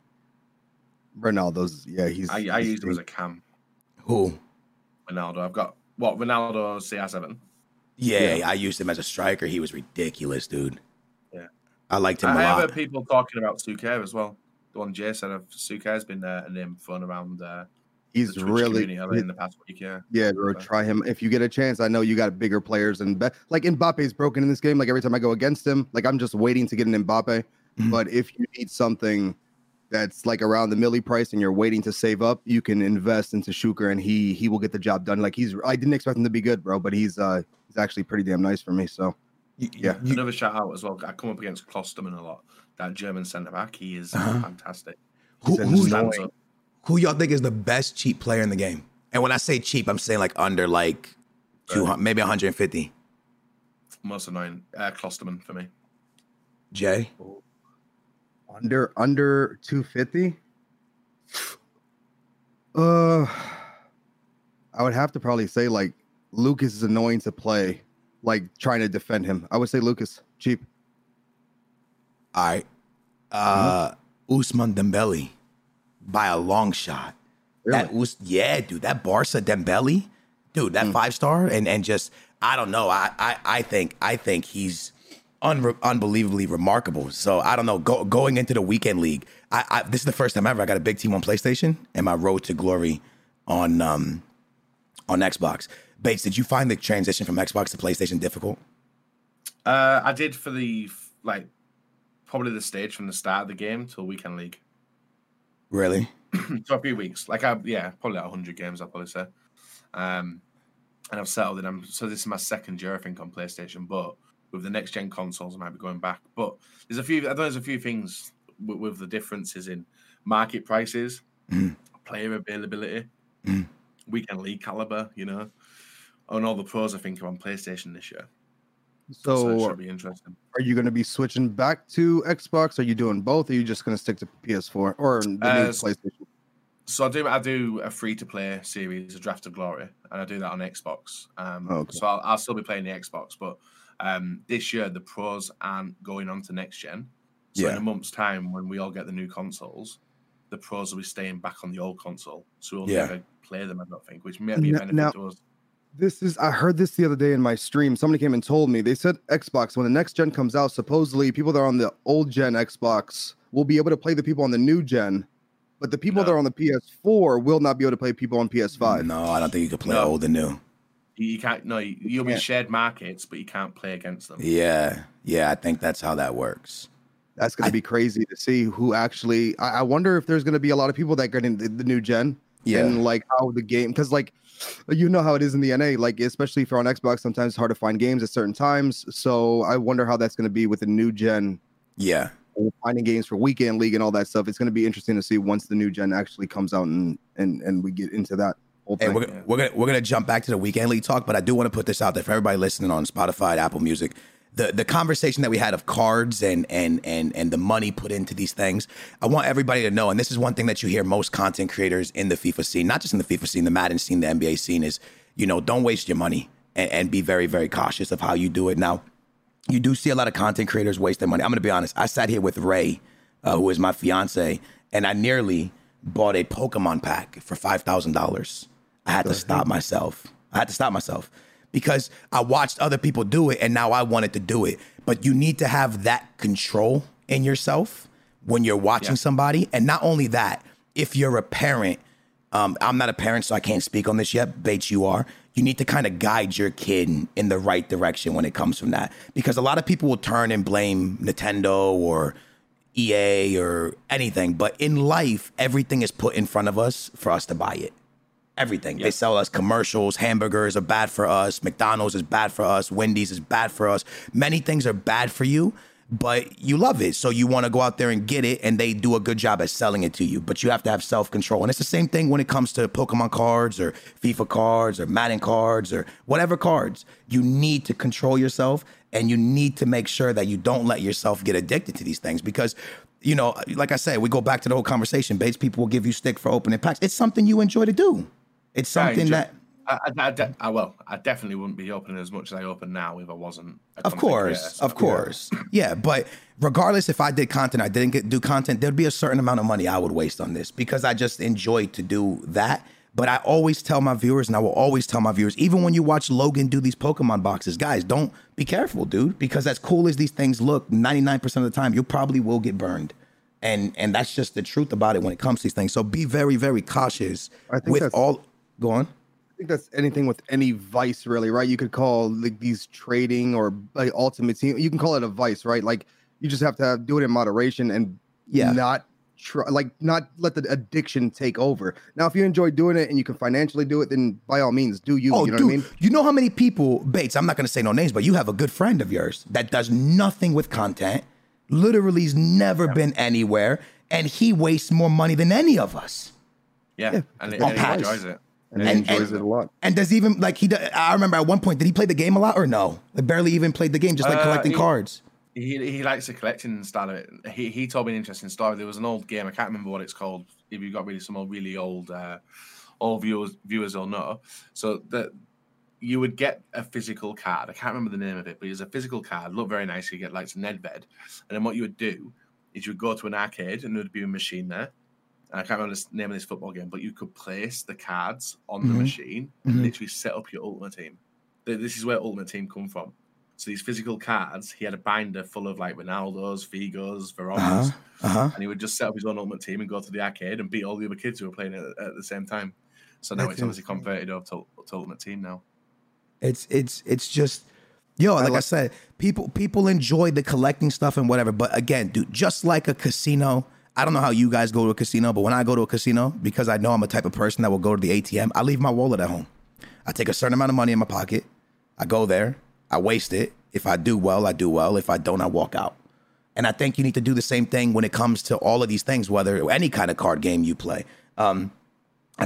Ronaldo's, yeah, he's... I used him as a cam. Who? Ronaldo. I've got, Ronaldo CR7. Yeah, I used him as a striker. He was ridiculous, dude. Yeah. I liked him a lot. I heard people talking about Shukur as well. The one Jay said of Shukur's been there and him fun around there. He's really in the past week, yeah. Yeah, bro, try him if you get a chance. I know you got bigger players, and like Mbappe's broken in this game. Like every time I go against him, like I'm just waiting to get an Mbappe. Mm-hmm. But if you need something that's like around the milli price and you're waiting to save up, you can invest into Shukur, and he will get the job done. Like I didn't expect him to be good, bro, but he's actually pretty damn nice for me. So yeah, another shout out as well. I come up against Klosterman a lot. That German centre back, he is fantastic. Who who y'all think is the best cheap player in the game? And when I say cheap, I'm saying like under like 200, maybe 150. Most annoying, Klosterman for me. Jay? Under 250? I would have to probably say like Lucas is annoying to play, like trying to defend him. I would say Lucas, cheap. All right. Ousmane Dembele by a long shot. Really? That was, yeah, dude, that Barca Dembele, dude, that five-star and just, I don't know. I think he's unbelievably remarkable. So I don't know. Going into the weekend league, this is the first time ever I got a big team on PlayStation and my road to glory on Xbox. Bates, did you find the transition from Xbox to PlayStation difficult? I did for the, like, probably the stage from the start of the game till weekend league. Really? So a few weeks. Like, probably like 100 games, I'll probably say. And I've settled in. So this is my second year, I think, on PlayStation. But with the next-gen consoles, I might be going back. But there's a few... I know there's a few things with the differences in market prices, player availability, weekend league caliber, you know. And all the pros, I think, are on PlayStation this year. So it should be interesting. Are you going to be switching back to Xbox? Are you doing both? Or are you just going to stick to PS4 or the new PlayStation? So I do a free-to-play series, A Draft of Glory, and I do that on Xbox. So I'll still be playing the Xbox, but this year the pros aren't going on to next-gen. So in a month's time, when we all get the new consoles, the pros will be staying back on the old console. So we'll never play them, I don't think, which may be a benefit to us. I heard this the other day in my stream. Somebody came and told me, they said Xbox, when the next gen comes out, supposedly people that are on the old gen Xbox will be able to play the people on the new gen, but the people that are on the PS4 will not be able to play people on PS5. No, I don't think you can play old and new. You can't, you'll be shared markets, but you can't play against them. Yeah. Yeah. I think that's how that works. That's going to be crazy to see who actually, I wonder if there's going to be a lot of people that get in the new gen and like how the game, because like, you know how it is in the NA, like especially if you're on Xbox, sometimes it's hard to find games at certain times. So I wonder how that's going to be with the new gen. Yeah, finding games for weekend league and all that stuff. It's going to be interesting to see once the new gen actually comes out and we get into that whole thing. Hey, we're gonna jump back to the weekend league talk, but I do want to put this out there for everybody listening on Spotify, Apple Music. The conversation that we had of cards and the money put into these things, I want everybody to know, and this is one thing that you hear most content creators in the FIFA scene, not just in the FIFA scene, the Madden scene, the NBA scene is, you know, don't waste your money and be very, very cautious of how you do it. Now, you do see a lot of content creators waste their money. I'm going to be honest. I sat here with Ray, who is my fiance, and I nearly bought a Pokemon pack for $5,000. I had to stop myself. Because I watched other people do it and now I wanted to do it. But you need to have that control in yourself when you're watching somebody. And not only that, if you're a parent, I'm not a parent, so I can't speak on this yet. Bates, you are. You need to kind of guide your kid in the right direction when it comes from that. Because a lot of people will turn and blame Nintendo or EA or anything. But in life, everything is put in front of us for us to buy it. Everything. They sell us commercials. Hamburgers are bad for us. McDonald's is bad for us. Wendy's is bad for us. Many things are bad for you, but you love it. So you want to go out there and get it, and they do a good job at selling it to you, but you have to have self-control. And it's the same thing when it comes to Pokemon cards or FIFA cards or Madden cards or whatever cards. You need to control yourself, and you need to make sure that you don't let yourself get addicted to these things because, you know, like I said, we go back to the whole conversation. Bates, people will give you stick for opening packs. It's something you enjoy to do. It's something I definitely wouldn't be opening as much as I open now if I wasn't. Of course. Yeah, but regardless, if I did content, I didn't do content, there'd be a certain amount of money I would waste on this because I just enjoy to do that. But I always tell my viewers, and I will always tell my viewers, even when you watch Logan do these Pokemon boxes, guys, don't be careful, dude, because as cool as these things look, 99% of the time, you probably will get burned. And that's just the truth about it when it comes to these things. So be very, very cautious with all... Go on. I think that's anything with any vice, really, right? You could call like these trading or like ultimate team. You can call it a vice, right? Like you just have to do it in moderation and not try, like not let the addiction take over. Now, if you enjoy doing it and you can financially do it, then by all means, do you? You know what I mean? You know how many people, Bates? I'm not going to say no names, but you have a good friend of yours that does nothing with content. Literally's never been anywhere, and he wastes more money than any of us. Yeah, and he enjoys it. And he enjoys it a lot. And does even, like, I remember at one point, did he play the game a lot or no? Like, barely even played the game, just like collecting cards. He likes the collecting style of it. He told me an interesting story. There was an old game, I can't remember what it's called. If you've got really some really old viewers will know. So that you would get a physical card. I can't remember the name of it, but it was a physical card. Looked very nice. You get like some Nedved. And then what you would do is you would go to an arcade and there would be a machine there. I can't remember the name of this football game, but you could place the cards on the machine and literally set up your Ultimate Team. This is where Ultimate Team come from. So these physical cards, he had a binder full of like Ronaldo's, Figo's, Verona's, and he would just set up his own Ultimate Team and go to the arcade and beat all the other kids who were playing it at the same time. So now it's obviously converted over to Ultimate Team now. It's just, yo, like I said, people enjoy the collecting stuff and whatever. But again, dude, just like a casino. I don't know how you guys go to a casino, but when I go to a casino, because I know I'm a type of person that will go to the ATM, I leave my wallet at home. I take a certain amount of money in my pocket. I go there. I waste it. If I do well, I do well. If I don't, I walk out. And I think you need to do the same thing when it comes to all of these things, whether any kind of card game you play. I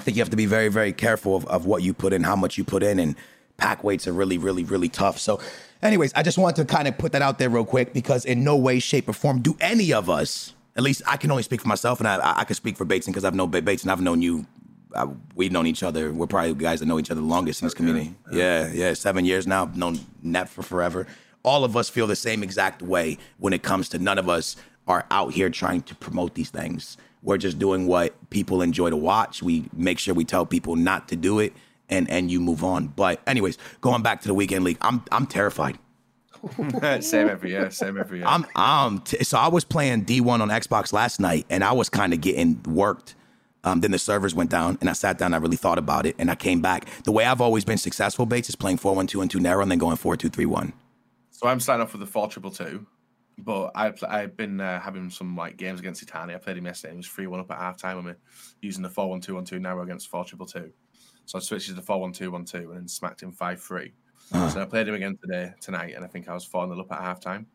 think you have to be very, very careful of what you put in, how much you put in, and pack weights are really, really, really tough. So anyways, I just wanted to kind of put that out there real quick because in no way, shape, or form do any of us, at least I can only speak for myself, and I can speak for Bateson because I've known Bateson. I've known you. We've known each other. We're probably guys that know each other the longest in this community. Yeah, 7 years now. I've known Nat for forever. All of us feel the same exact way when it comes to none of us are out here trying to promote these things. We're just doing what people enjoy to watch. We make sure we tell people not to do it, and you move on. But anyways, going back to the weekend league, I'm terrified. Same every year. So I was playing D1 on Xbox last night, and I was kind of getting worked. Then the servers went down, and I sat down. I really thought about it, and I came back. The way I've always been successful, Bates, is playing 4-1-2-1-2 narrow, and then going 4-2-3-1. So I'm starting off with the 4-2-2-2, but I've been having some like games against Itani. I played him yesterday. He was 3-1 up at halftime with me, using the 4-1-2-1-2 narrow against 4-2-2-2. So I switched to the 4-1-2-1-2 and then smacked him 5-3. So I played him again tonight, and I think I was 4-0 up at halftime.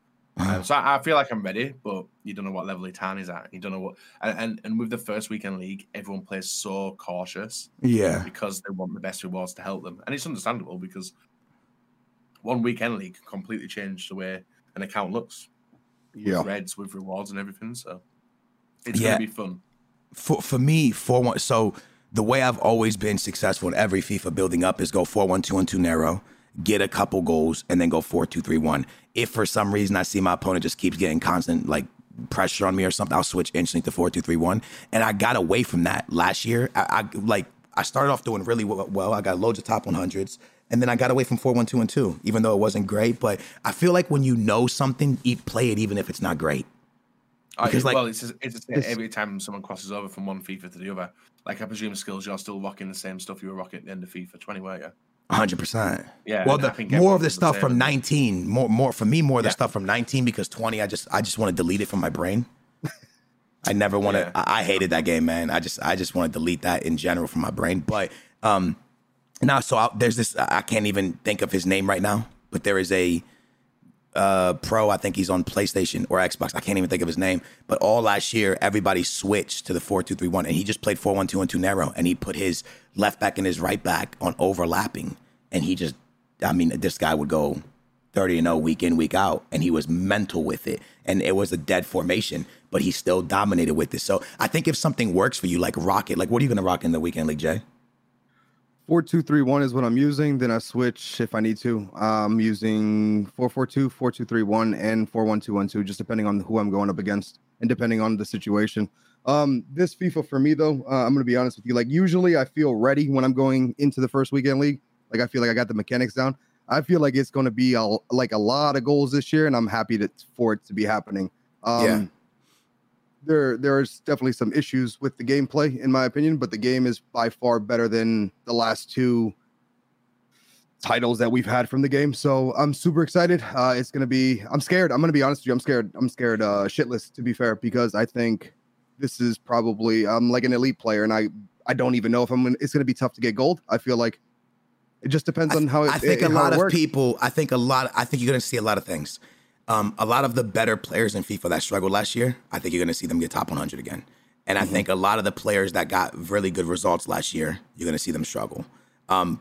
So I feel like I'm ready, but you don't know what level Itan is at. You don't know what, and with the first weekend league, everyone plays so cautious, because they want the best rewards to help them, and it's understandable because one weekend league can completely change the way an account looks. With reds with rewards and everything, so it's gonna be fun. For me, 4-1. So the way I've always been successful in every FIFA building up is go 4-1-2-1-2 narrow. Get a couple goals, and then go 4-2-3-1. If for some reason I see my opponent just keeps getting constant like pressure on me or something, I'll switch instantly to 4-2-3-1. And I got away from that last year. I started off doing really well. I got loads of top 100s, and then I got away from 4-1-2-1-2, even though it wasn't great. But I feel like when you know something, play it even if it's not great. Because it's every time someone crosses over from one FIFA to the other. Like I presume skills, you're still rocking the same stuff you were rocking at the end of FIFA 20, weren't you? 100%. Yeah. Well, more of the stuff from 19. More for me. More of the stuff from 19 because 20. I just want to delete it from my brain. I never want to. Yeah. I hated that game, man. I just want to delete that in general from my brain. But there's this. I can't even think of his name right now. But there is a pro. I think he's on PlayStation or Xbox. I can't even think of his name. But all last year, everybody switched to the 4-2-3-1, and he just played 4-1-2-1-2 narrow, and he put his left back and his right back on overlapping, and he just, I mean, this guy would go 30-0 week in, week out, and he was mental with it, and it was a dead formation, but he still dominated with it. So I think if something works for you, like rock it. Like, what are you going to rock in the weekend league, Jay? 4-2-3-1 is what I'm using. Then I switch if I need to. I'm using 4-4-2, 4-2-3-1, and 4-1-2-1-2, just depending on who I'm going up against and depending on the situation. This FIFA for me, though, I'm going to be honest with you. Like, usually I feel ready when I'm going into the first weekend league. Like, I feel like I got the mechanics down. I feel like it's going to be a lot of goals this year, and I'm happy for it to be happening. There's definitely some issues with the gameplay, in my opinion, but the game is by far better than the last two titles that we've had from the game. So I'm super excited. I'm scared. I'm going to be honest with you. I'm scared shitless, to be fair, because I think this is probably, I'm like an elite player, and I don't even know if it's going to be tough to get gold. I feel like it just depends on how it works. I think you're going to see a lot of things. A lot of the better players in FIFA that struggled last year, I think you're going to see them get top 100 again. And I think a lot of the players that got really good results last year, you're going to see them struggle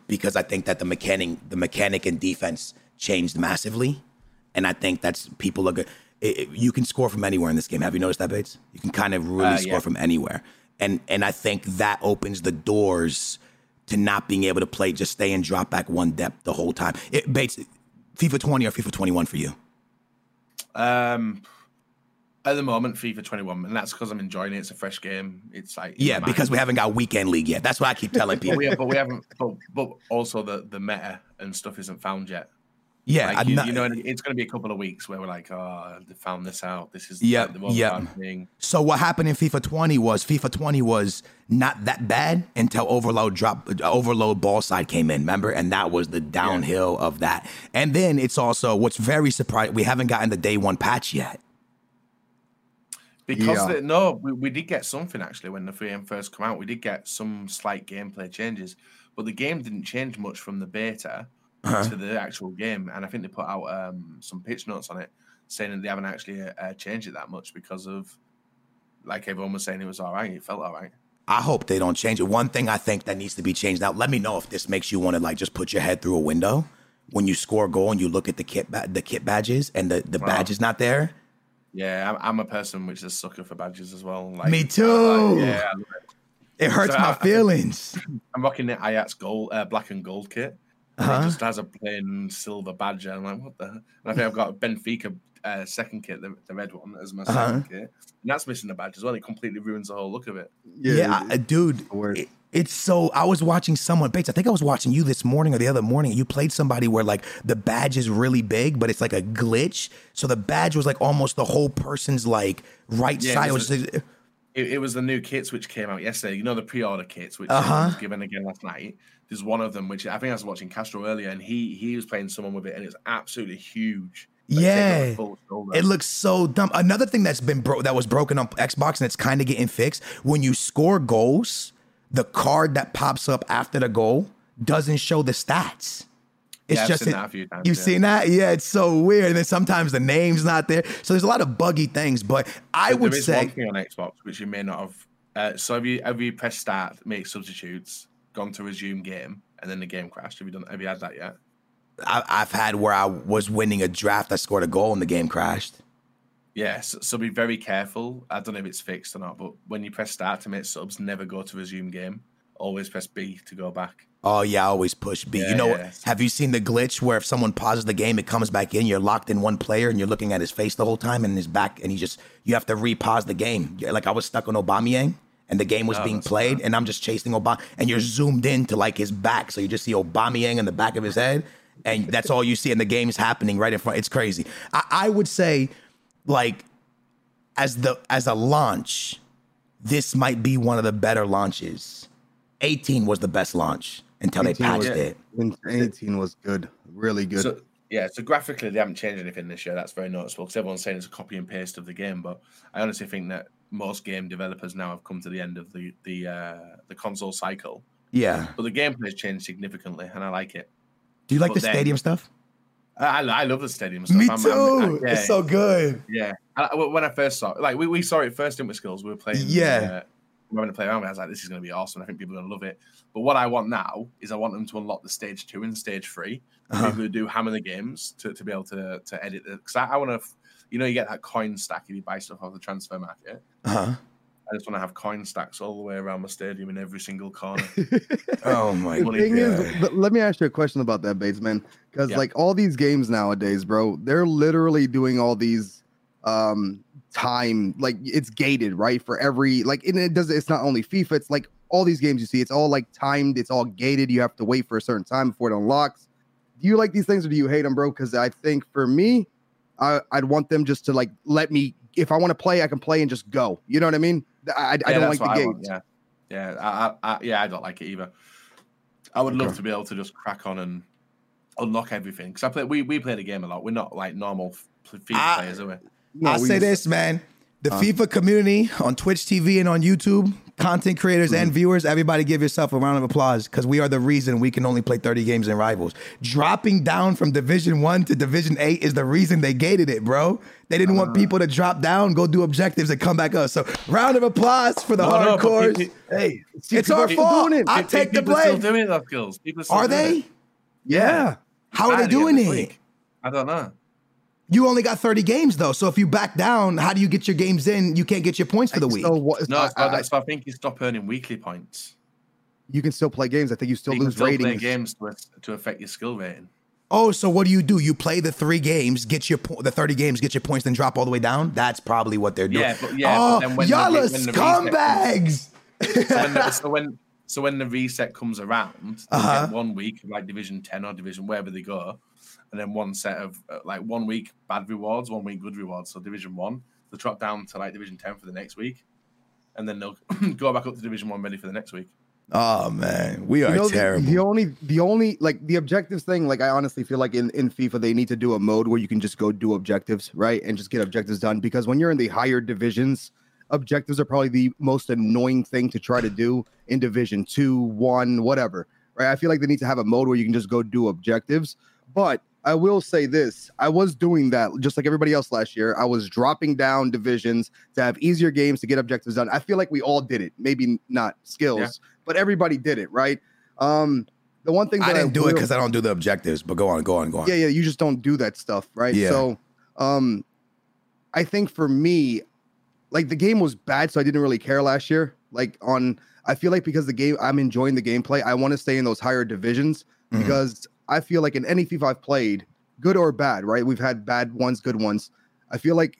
because I think that the mechanic in defense changed massively. And I think that's people are good. You can score from anywhere in this game. Have you noticed that, Bates? You can kind of really score from anywhere. And I think that opens the doors to not being able to play, just stay and drop back one depth the whole time. Bates, FIFA 20 or FIFA 21 for you? At the moment, FIFA 21, and that's because I'm enjoying it. It's a fresh game. It's like because we haven't got weekend league yet. That's what I keep telling people. But also the meta and stuff isn't found yet. Yeah, like you know, it's going to be a couple of weeks where we're like, oh, they found this out. This is the most fun thing. So what happened in FIFA 20 was not that bad until overload ball side came in, remember? And that was the downhill of that. And then it's also what's very surprising. We haven't gotten the day one patch yet. Because we did get something actually when the 3M first came out. We did get some slight gameplay changes, but the game didn't change much from the beta. To the actual game, and I think they put out some pitch notes on it saying that they haven't actually changed it that much because of, like everyone was saying, it was all right, it felt all right. I hope they don't change it. One thing I think that needs to be changed now, let me know if this makes you want to like just put your head through a window. When you score a goal and you look at the kit badges and the badge is not there. Yeah, I'm a person which is a sucker for badges as well. Like, me too. It hurts my feelings. I'm rocking the Ajax gold, black and gold kit. It just has a plain silver badge. I'm like, what the? And I think I've got a Benfica second kit, the red one, as my second kit. And that's missing the badge as well. It completely ruins the whole look of it. It's so... I was watching someone... Bates, I think I was watching you this morning or the other morning. You played somebody where, like, the badge is really big, but it's, like, a glitch. So the badge was, like, almost the whole person's, like, right side. It was the new kits which came out yesterday. You know, the pre-order kits, which was given again last night. There's one of them, which I think I was watching Castro earlier, and he was playing someone with it, and it's absolutely huge. Like, it looks so dumb. Another thing that's been that was broken on Xbox, and it's kind of getting fixed, when you score goals, the card that pops up after the goal doesn't show the stats. It's just I've seen that a few times, you've seen that? Yeah, it's so weird. And then sometimes the name's not there. So there's a lot of buggy things, but there is one thing on Xbox, which you may not have. So have you pressed start, make substitutes, gone to resume game, and then the game crashed? Have you had that yet? I've had where I was winning a draft, I scored a goal, and the game crashed. Yes, yeah, so be very careful. I don't know if it's fixed or not, but when you press start to make subs, never go to resume game. Always press B to go back. Oh, yeah, I always push B. Yeah, you know, have you seen the glitch where if someone pauses the game, it comes back in, you're locked in one player, and you're looking at his face the whole time and his back, and you have to re-pause the game. Like, I was stuck on Aubameyang, and the game was being played, and I'm just chasing Aubameyang, and you're zoomed in to, like, his back, so you just see Aubameyang in the back of his head, and that's all you see, and the game's happening right in front. It's crazy. I would say, like, as a launch, this might be one of the better launches. 18 was the best launch until they patched it. 18 was good, really good. So, so graphically they haven't changed anything this year. That's very noticeable because everyone's saying it's a copy and paste of the game. But I honestly think that most game developers now have come to the end of the console cycle. Yeah. But the gameplay has changed significantly, and I like it. Do you like the stadium stuff? I love the stadium stuff. Me too. It's so good. Yeah. When I first saw it, like we saw it first in with skills. We were playing. Yeah. I'm having to play around with it. I was like, this is going to be awesome. I think people are going to love it. But what I want now is I want them to unlock the stage 2 and stage 3. People who do hammer the games to be able to edit it. Because I want to, you know, you get that coin stack if you buy stuff off the transfer market. I just want to have coin stacks all the way around my stadium in every single corner. Oh, my God. Let me ask you a question about that, Bates, man. Because, like, all these games nowadays, bro, they're literally doing all these... time, like, it's gated, right? For every, like, and it's not only FIFA, it's like all these games you see, it's all like timed, it's all gated. You have to wait for a certain time before it unlocks. Do you like these things or do you hate them, bro? Because I think for me, I'd want them just to, like, let me, if I want to play, I can play and just go. You know what I mean? I don't like the gates. I don't like it either. I would love to be able to just crack on and unlock everything because I play. We play the game a lot. We're not like normal FIFA players, are we? No, I'll say this, man. The FIFA community on Twitch TV and on YouTube, content creators and viewers, everybody give yourself a round of applause because we are the reason we can only play 30 games in Rivals. Dropping down from Division 1 to Division 8 is the reason they gated it, bro. They didn't want people to drop down, go do objectives, and come back up. So round of applause for the hardcores. Hey, it's our fault. I take the blame. Are they? Yeah. How are they doing it? I don't know. You only got 30 games, though. So if you back down, how do you get your games in? You can't get your points for the week. So I think you stop earning weekly points. You can still play games. I think you still lose ratings. You can still play games to affect your skill rating. Oh, so what do? You play the 3 games, get your the 30 games, get your points, then drop all the way down? That's probably what they're doing. But y'all are scumbags! So when the reset comes around, they get 1 week of like Division 10 or Division wherever they go, and then one set of like 1 week bad rewards, 1 week good rewards. So Division 1, they'll drop down to like Division 10 for the next week, and then they'll go back up to Division 1 ready for the next week. Oh man, we are terrible. The only like the objectives thing, like I honestly feel like in FIFA they need to do a mode where you can just go do objectives, right? And just get objectives done, because when you're in the higher divisions, objectives are probably the most annoying thing to try to do in Division 2, 1, whatever, right? I feel like they need to have a mode where you can just go do objectives. But I will say this, I was doing that just like everybody else last year. I was dropping down divisions to have easier games to get objectives done. I feel like we all did it, maybe not skills, but everybody did it, right? The one thing that I didn't do it because I don't do the objectives, but go on. Yeah, you just don't do that stuff, right? Yeah. So I think for me, like the game was bad, so I didn't really care last year. I feel like because the game, I'm enjoying the gameplay, I want to stay in those higher divisions because I feel like in any FIFA I've played, good or bad, right? We've had bad ones, good ones. I feel like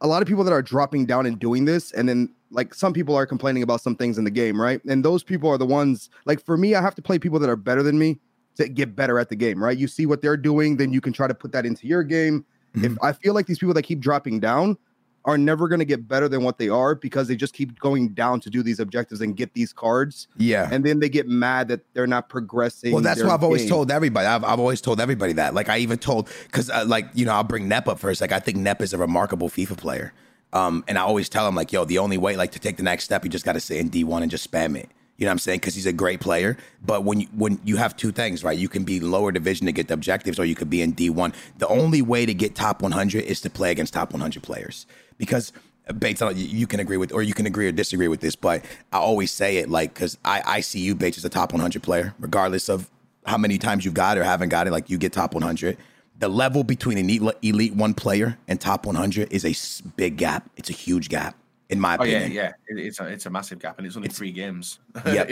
a lot of people that are dropping down and doing this, and then like some people are complaining about some things in the game, right? And those people are the ones, like for me, I have to play people that are better than me to get better at the game, right? You see what they're doing, then you can try to put that into your game. If I feel like these people that keep dropping down are never going to get better than what they are because they just keep going down to do these objectives and get these cards. Yeah. And then they get mad that they're not progressing. Well, that's what I've always told everybody. I've always told everybody that. Like I even told, because I'll bring Nep up first. Like I think Nep is a remarkable FIFA player. And I always tell him like, yo, the only way like to take the next step, you just got to sit in D1 and just spam it. You know what I'm saying? Because he's a great player. But when you have two things, right? You can be lower division to get the objectives, or you could be in D1. The only way to get top 100 is to play against top 100 players. Because Bates, you can agree with, or you can agree or disagree with this, but I always say it like, because I see you, Bates, as a top 100 player, regardless of how many times you've got or haven't got it, like you get top 100. The level between an elite one player and top 100 is a big gap. It's a huge gap. In my opinion, it's a massive gap, and it's only 3 games. Yeah,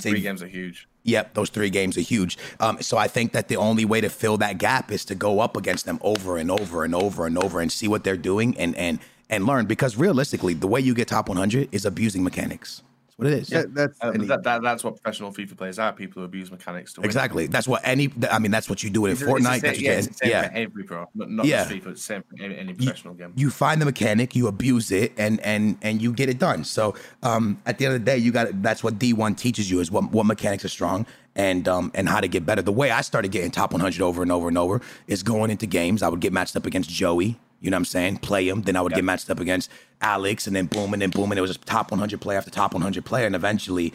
three games are huge. Yep, those 3 games are huge. So I think that the only way to fill that gap is to go up against them over and over and over and over and see what they're doing and learn. Because realistically, the way you get top 100 is abusing mechanics. That's what it is. Yeah, that's what professional FIFA players are. People who abuse mechanics to win. Exactly. That's what that's what you do in Fortnite. It's the same for every pro, not just FIFA. It's the same for any professional game. You find the mechanic, you abuse it, and you get it done. So at the end of the day, that's what D1 teaches you, is what mechanics are strong and how to get better. The way I started getting top 100 over and over and over is going into games. I would get matched up against Joey. You know what I'm saying? Play him. Then I would get matched up against Alex, and then boom, and then boom. And it was just top 100 player after top 100 player. And eventually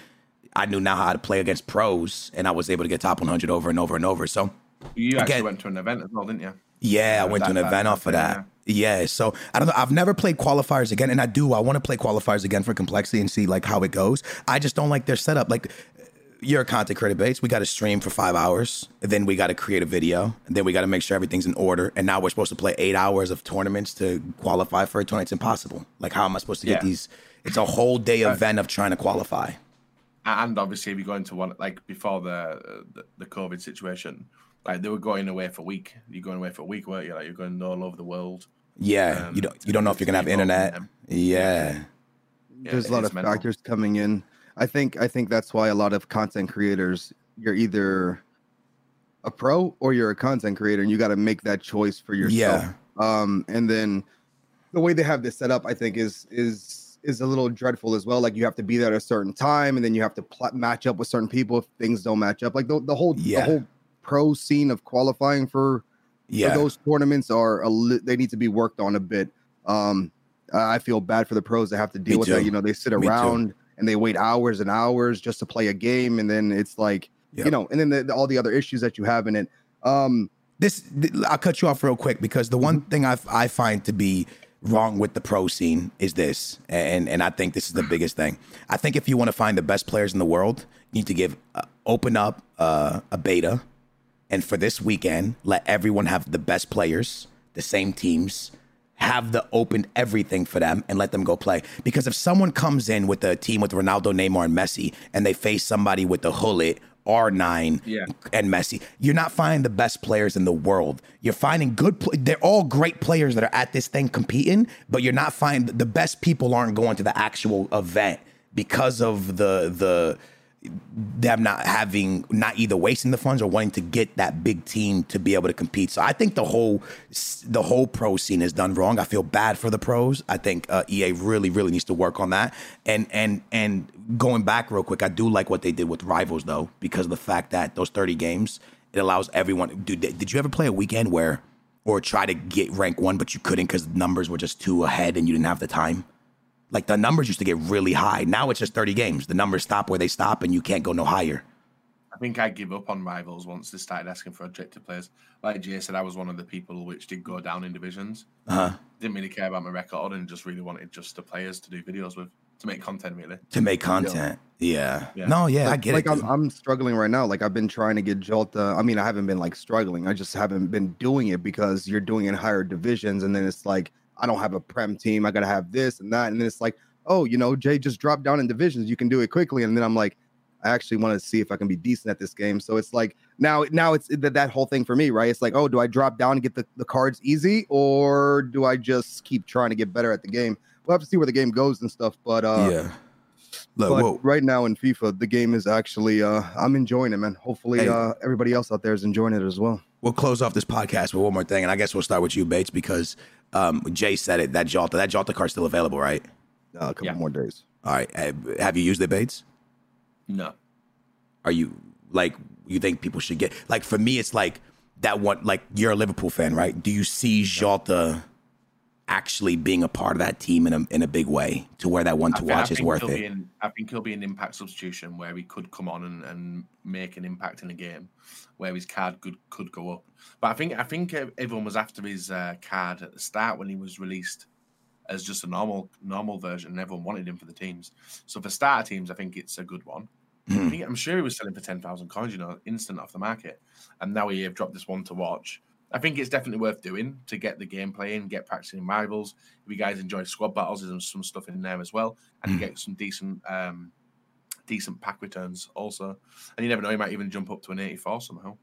I knew now how to play against pros, and I was able to get top 100 over and over and over. So you actually went to an event as well, didn't you? Yeah, I went to an event off of that. Yeah. So I don't know. I've never played qualifiers again. And I want to play qualifiers again for complexity and see like how it goes. I just don't like their setup. Like, you're a content creator, Bates. We got to stream for 5 hours. Then we got to create a video. And then we got to make sure everything's in order. And now we're supposed to play 8 hours of tournaments to qualify for a tournament. It's impossible. Like, how am I supposed to get these? It's a whole day event of trying to qualify. And obviously, if you go into one, like before the COVID situation, like they were going away for a week. You're going away for a week, weren't you? Like, you're going all over the world. Yeah. You don't know if you're going to have internet. Yeah. There's a lot of factors coming in. I think that's why a lot of content creators, you're either a pro or you're a content creator, and you got to make that choice for yourself. Yeah. And then the way they have this set up, I think, is a little dreadful as well. Like, you have to be there at a certain time, and then you have to match up with certain people if things don't match up. Like the whole pro scene of qualifying for those tournaments they need to be worked on a bit. I feel bad for the pros that have to deal with that. You know, they sit around and they wait hours and hours just to play a game. And then it's like, you know, and then all the other issues that you have in it. I'll cut you off real quick, because the one thing I find to be wrong with the pro scene is this. And I think this is the biggest thing. I think if you want to find the best players in the world, you need to open up a beta. And for this weekend, let everyone have the best players, the same teams, have the open everything for them and let them go play. Because if someone comes in with a team with Ronaldo, Neymar, and Messi, and they face somebody with the Hullet, R9, and Messi, you're not finding the best players in the world. You're finding good players. They're all great players that are at this thing competing, but you're not finding the best people aren't going to the actual event because of them not either wasting the funds or wanting to get that big team to be able to compete. So I think the whole pro scene is done wrong. I feel bad for the pros. I think EA really, really needs to work on that. And going back real quick, I do like what they did with Rivals though, because of the fact that those 30 games, it allows everyone. Dude, did you ever play a weekend or try to get rank one, but you couldn't because numbers were just too ahead and you didn't have the time? Like, the numbers used to get really high. Now it's just 30 games. The numbers stop where they stop, and you can't go no higher. I think I give up on Rivals once they started asking for objective players. Like Jay said, I was one of the people which did go down in divisions. Didn't really care about my record and just really wanted just the players to do videos with, to make content, really. To make content, yeah. No, yeah, like, I get it. I'm struggling right now. Like, I've been trying to get Jota. I mean, I haven't been, like, struggling. I just haven't been doing it because you're doing it in higher divisions, and then it's like, I don't have a prem team. I got to have this and that. And then it's like, oh, you know, Jay, just drop down in divisions. You can do it quickly. And then I'm like, I actually want to see if I can be decent at this game. So it's like, now it's that whole thing for me, right? It's like, oh, do I drop down and get the cards easy? Or do I just keep trying to get better at the game? We'll have to see where the game goes and stuff. But Look, right now in FIFA, the game is actually, I'm enjoying it, man. Hopefully everybody else out there is enjoying it as well. We'll close off this podcast with one more thing. And I guess we'll start with you, Bates, because Jay said it, that Jota card's still available, right? A couple more days. All right. Have you used it, Bates? No. Are you, like, you think people should get, like, for me, it's like that one, like, you're a Liverpool fan, right? Do you see Jota actually being a part of that team in a big way to where that one to watch is worth it? I think he'll be an impact substitution where he could come on and make an impact in a game where his card could go up. But I think everyone was after his card at the start when he was released as just a normal version, and everyone wanted him for the teams. So for starter teams, I think it's a good one. I'm sure he was selling for 10,000 coins, you know, instant off the market. And now he have dropped this one to watch. I think it's definitely worth doing to get the game playing, get practicing Rivals. If you guys enjoy squad battles, there's some stuff in there as well, and you get some decent pack returns also. And you never know, you might even jump up to an 84 somehow.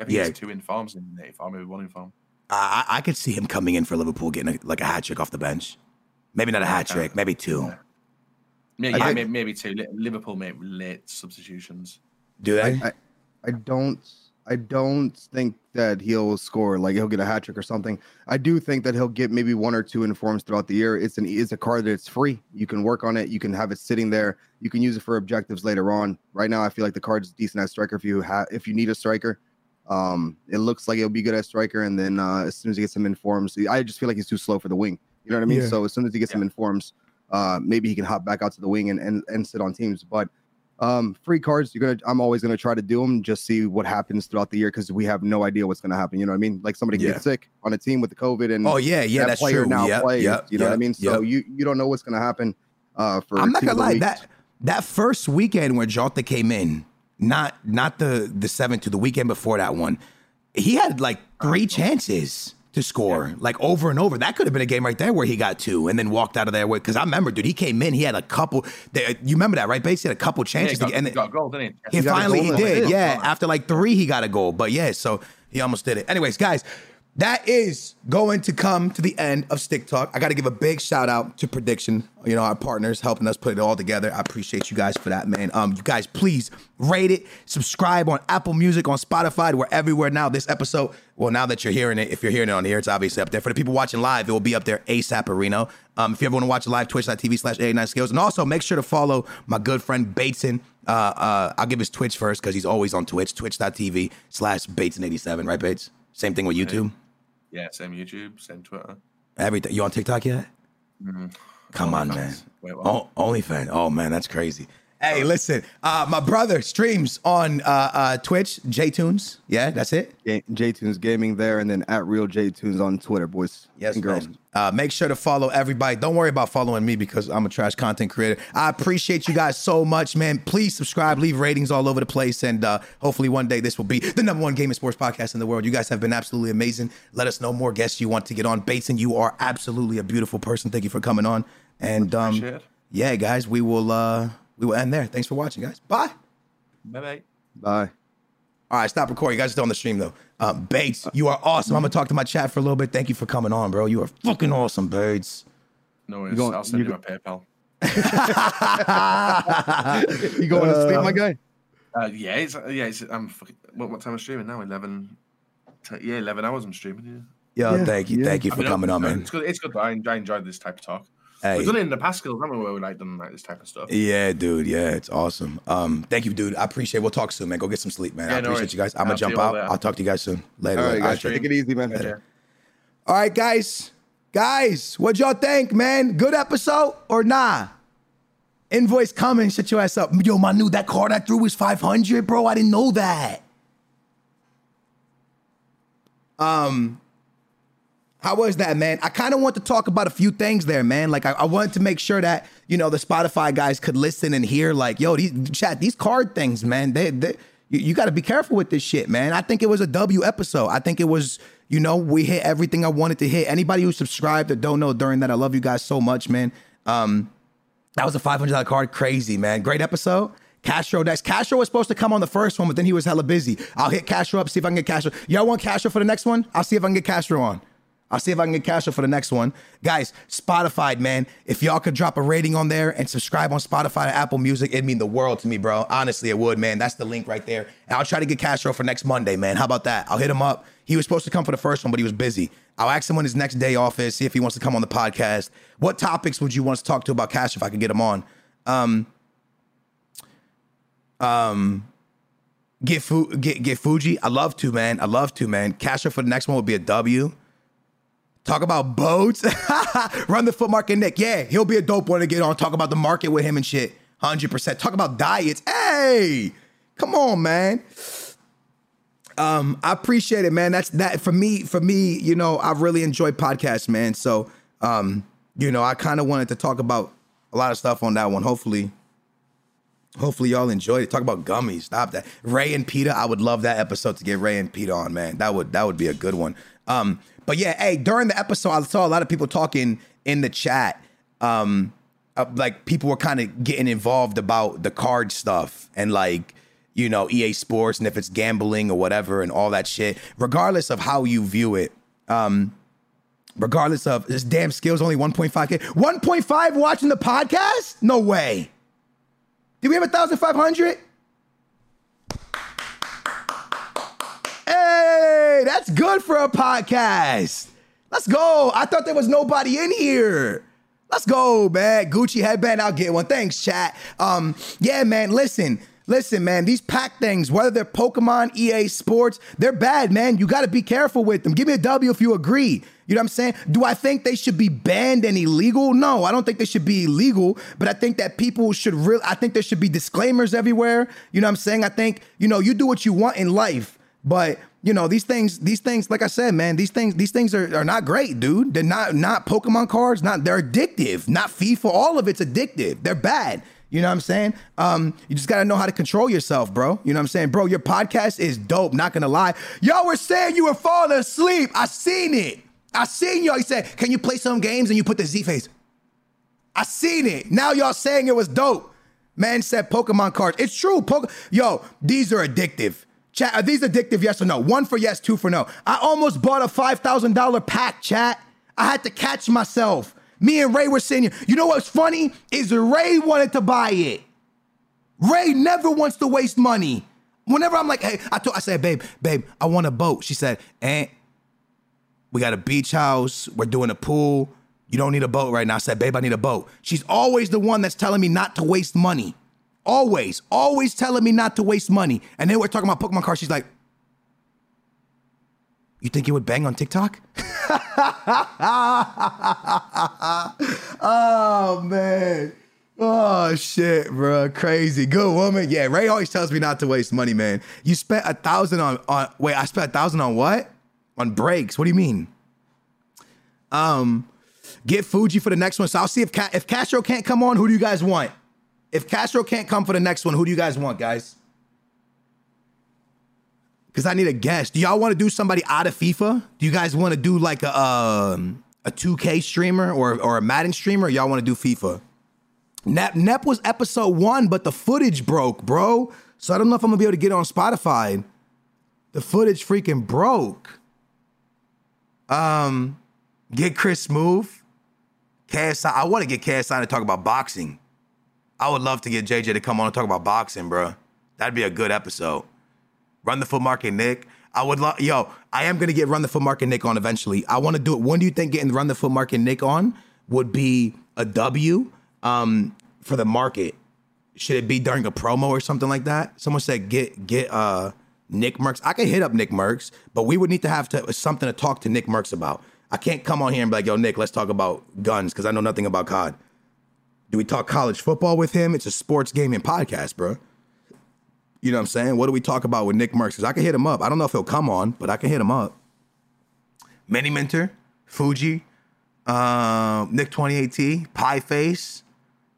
I think there's two informs in an 84, maybe one inform. I could see him coming in for Liverpool, getting a hat trick off the bench. Maybe not a hat trick, maybe two. Maybe two. Liverpool make late substitutions. Do they? I don't think that he'll score, like he'll get a hat trick or something. I do think that he'll get maybe one or two informs throughout the year. It's a card that's free. You can work on it. You can have it sitting there. You can use it for objectives later on. Right now, I feel like the card's decent at striker if you need a striker. It looks like it'll be good at striker, and then as soon as he gets some informs, I just feel like he's too slow for the wing. You know what I mean? Yeah. So as soon as he gets some informs, maybe he can hop back out to the wing and sit on teams. But free cards, I'm always gonna try to do them, just see what happens throughout the year, because we have no idea what's gonna happen. You know what I mean? Like, somebody can get sick on a team with the COVID, and that's player true. Now plays. You know what I mean? So you don't know what's gonna happen. For I'm not gonna lie, that first weekend where Jota came in, not the 7th to the weekend before that one, he had like 3 chances to score, like over and over. That could have been a game right there where he got 2 and then walked out of there. Because I remember, dude, he came in, he had a couple. You remember that, right? Basically, had a couple chances. He got a goal, didn't he? He finally did. Yeah, after like 3, he got a goal. But yeah, so he almost did it. Anyways, guys, that is going to come to the end of Stick Talk. I got to give a big shout out to Prediction, you know, our partners helping us put it all together. I appreciate you guys for that, man. You guys, please rate it, subscribe on Apple Music, on Spotify. We're everywhere now. This episode, well, now that you're hearing it, if you're hearing it on here, it's obviously up there. For the people watching live, it will be up there ASAP Areno. If you ever want to watch it live, twitch.tv/A9Skills. And also make sure to follow my good friend Bateson. I'll give his Twitch first because he's always on Twitch, twitch.tv/Bateson87. Right, Bates? Same thing with YouTube? Yeah, same YouTube, same Twitter. Everything. You on TikTok yet? Come on, man. Oh, OnlyFans. Oh, man, that's crazy. Hey, listen, my brother streams on Twitch, JTunes. Yeah, that's it. JTunes Gaming there, and then at Real JTunes on Twitter, boys. Yes, and girls. Make sure to follow everybody. Don't worry about following me because I'm a trash content creator. I appreciate you guys so much, man. Please subscribe, leave ratings all over the place, and hopefully one day this will be the number one game and sports podcast in the world. You guys have been absolutely amazing. Let us know more guests you want to get on. Bateson, you are absolutely a beautiful person. Thank you for coming on. And yeah, guys, we will end there. Thanks for watching, guys. Bye. Bye-bye. Bye. All right, stop recording. You guys are still on the stream, though. Bates, you are awesome. I'm going to talk to my chat for a little bit. Thank you for coming on, bro. You are fucking awesome, Bates. No worries. I'll send you my PayPal. You going to sleep, my guy? I'm fucking... What time am I streaming now? 11 hours I'm streaming, yeah. Yo, thank you for coming on, man. It's good. I enjoyed this type of talk. Hey. We've done it in the past, because I remember we like them, like this type of stuff. Yeah, dude. Yeah, it's awesome. Thank you, dude. I appreciate it. We'll talk soon, man. Go get some sleep, man. Yeah, I appreciate you guys. I'm going to jump out. I'll talk to you guys soon. Later. All right, guys. Take it easy, man. Later. All right, guys. What y'all think, man? Good episode or nah? Invoice coming. Shut your ass up. Yo, my new, that card I threw was 500, bro. I didn't know that. How was that, man? I kind of want to talk about a few things there, man. Like, I wanted to make sure that, you know, the Spotify guys could listen and hear, like, yo, these card things, man, you got to be careful with this shit, man. I think it was a W episode. I think it was, you know, we hit everything I wanted to hit. Anybody who subscribed or don't know during that, I love you guys so much, man. That was a $500 card. Crazy, man. Great episode. Castro next. Castro was supposed to come on the first one, but then he was hella busy. I'll hit Castro up, see if I can get Castro. Y'all want Castro for the next one? I'll see if I can get Castro on. I'll see if I can get Castro for the next one. Guys, Spotify, man. If y'all could drop a rating on there and subscribe on Spotify and Apple Music, it'd mean the world to me, bro. Honestly, it would, man. That's the link right there. And I'll try to get Castro for next Monday, man. How about that? I'll hit him up. He was supposed to come for the first one, but he was busy. I'll ask him when his next day off is, see if he wants to come on the podcast. What topics would you want to talk to about Castro if I could get him on? Get Fuji. I love to, man. Castro for the next one would be a W. Talk about boats. Run the Foot Market, Nick. Yeah, he'll be a dope one to get on. Talk about the market with him and shit. 100%. Talk about diets. Hey, come on, man. I appreciate it, man. That's that for me, you know, I really enjoy podcasts, man. So, you know, I kind of wanted to talk about a lot of stuff on that one. Hopefully y'all enjoyed it. Talk about gummies. Stop that. Ray and Peter. I would love that episode to get Ray and Peter on, man. That would be a good one. But yeah, hey, during the episode, I saw a lot of people talking in the chat. Like, people were kind of getting involved about the card stuff and, like, you know, EA Sports and if it's gambling or whatever and all that shit. Regardless of how you view it, regardless of this damn skill's only 1.5K. 1.5 watching the podcast? No way. Did we have 1,500? Hey, that's good for a podcast. Let's go. I thought there was nobody in here. Let's go, man. Gucci headband, I'll get one. Thanks, chat. Yeah, man, listen, man, these pack things, whether they're Pokemon, EA Sports, they're bad, man. You got to be careful with them. Give me a W if you agree. You know what I'm saying? Do I think they should be banned and illegal? No, I don't think they should be illegal, but I think that people should I think there should be disclaimers everywhere. You know what I'm saying? I think, you know, you do what you want in life. But, you know, these things, like I said, man, these things are not great, dude. They're not Pokemon cards. They're addictive. Not FIFA. All of it's addictive. They're bad. You know what I'm saying? You just got to know how to control yourself, bro. You know what I'm saying? Bro, your podcast is dope. Not going to lie. Y'all were saying you were falling asleep. I seen it. I seen y'all. You said, can you play some games? And you put the Z face. I seen it. Now y'all saying it was dope. Man said Pokemon cards. It's true. Yo, these are addictive. Chat, are these addictive, yes or no? One for yes, two for no. I almost bought a $5,000 pack, chat. I had to catch myself. Me and Ray were sitting here. You know what's funny? Is Ray wanted to buy it. Ray never wants to waste money. Whenever I'm like, hey, I said, babe, I want a boat. She said, eh, we got a beach house. We're doing a pool. You don't need a boat right now. I said, babe, I need a boat. She's always the one that's telling me not to waste money. Always telling me not to waste money. And then we're talking about Pokemon cards. She's like, You think it would bang on TikTok? Oh, man. Oh, shit, bro. Crazy. Good woman. Yeah, Ray always tells me not to waste money, man. You spent $1,000 on wait, I spent $1,000 on what? On breaks. What do you mean? Get Fuji for the next one. So I'll see if Castro can't come on, who do you guys want? If Castro can't come for the next one, who do you guys want, guys? Because I need a guest. Do y'all want to do somebody out of FIFA? Do you guys want to do like a 2K streamer or a Madden streamer? Or y'all want to do FIFA? Nep was episode 1, but the footage broke, bro. So I don't know if I'm going to be able to get on Spotify. The footage freaking broke. Get Chris Smooth. KSI. I want to get KSI to talk about boxing. I would love to get JJ to come on and talk about boxing, bro. That'd be a good episode. Run the Full Market Nick. I would love, yo, I am going to get Run the Full Market Nick on eventually. I want to do it. When do you think getting Run the Full Market Nick on would be a W for the market? Should it be during a promo or something like that? Someone said get Nick Merckx. I could hit up Nick Merckx, but we would need to have something to talk to Nick Merckx about. I can't come on here and be like, yo, Nick, let's talk about guns because I know nothing about COD. Do we talk college football with him? It's a sports gaming podcast, bro. You know what I'm saying? What do we talk about with Nick Merckx? Because I can hit him up. I don't know if he'll come on, but I can hit him up. Mini Mentor, Fuji, Nick 28T, Pi Face,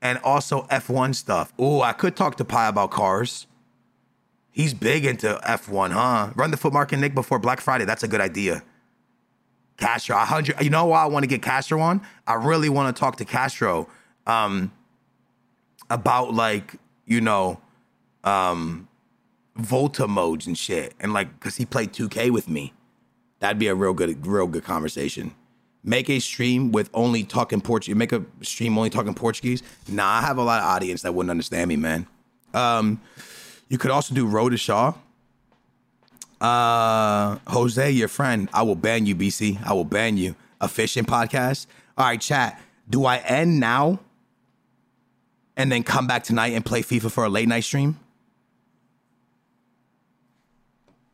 and also F1 stuff. Ooh, I could talk to Pi about cars. He's big into F1, huh? Run the Foot Market Nick before Black Friday. That's a good idea. Castro, 100. You know why I want to get Castro on? I really want to talk to Castro about, like, you know, Volta modes and shit. And like, cause he played 2K with me. That'd be a real good conversation. Make a stream with only talking Portuguese. Make a stream only talking Portuguese. Nah, I have a lot of audience that wouldn't understand me, man. You could also do Road to Shaw. Jose, your friend. I will ban you, BC. I will ban you. A fishing podcast. All right, chat. Do I end now and then come back tonight and play FIFA for a late night stream?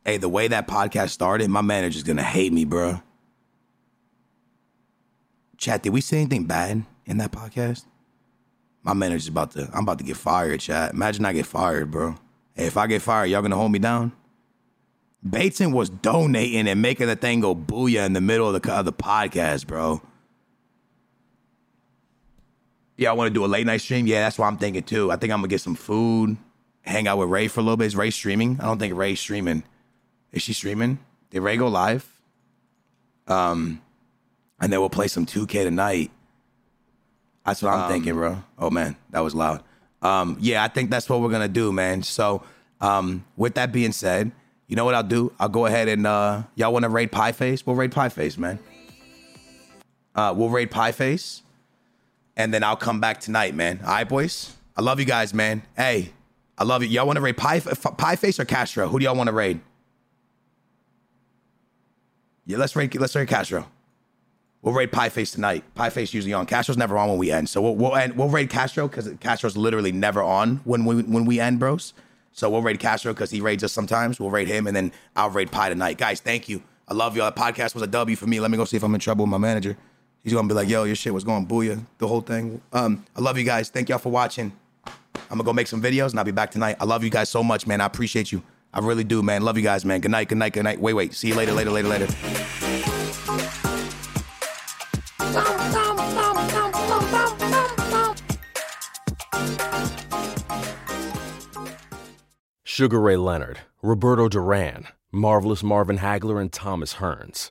Hey, the way that podcast started, my manager's going to hate me, bro. Chat, did we say anything bad in that podcast? My manager's I'm about to get fired, chat. Imagine I get fired, bro. Hey, if I get fired, y'all going to hold me down? Bateson was donating and making the thing go booyah in the middle of the podcast, bro. Yeah, I want to do a late night stream. Yeah, that's what I'm thinking, too. I think I'm going to get some food, hang out with Ray for a little bit. Is Ray streaming? I don't think Ray's streaming. Is she streaming? Did Ray go live? And then we'll play some 2K tonight. That's what I'm thinking, bro. Oh, man, that was loud. Yeah, I think that's what we're going to do, man. So with that being said, you know what I'll do? I'll go ahead and y'all want to raid Pi Face? We'll raid Pi Face, man. We'll raid Pi Face. And then I'll come back tonight, man. All right, boys? I love you guys, man. Hey, I love you. Y'all want to raid Pi Face or Castro? Who do y'all want to raid? Yeah, let's raid Castro. We'll raid Pi Face tonight. Pi Face usually on. Castro's never on when we end. So we'll raid Castro because Castro's literally never on when we end, bros. So we'll raid Castro because he raids us sometimes. We'll raid him, and then I'll raid Pi tonight. Guys, thank you. I love y'all. That podcast was a W for me. Let me go see if I'm in trouble with my manager. He's going to be like, yo, your shit was going booyah, the whole thing. I love you guys. Thank y'all for watching. I'm going to go make some videos, and I'll be back tonight. I love you guys so much, man. I appreciate you. I really do, man. Love you guys, man. Good night, good night, good night. Wait. See you later. Sugar Ray Leonard, Roberto Duran, Marvelous Marvin Hagler, and Thomas Hearns.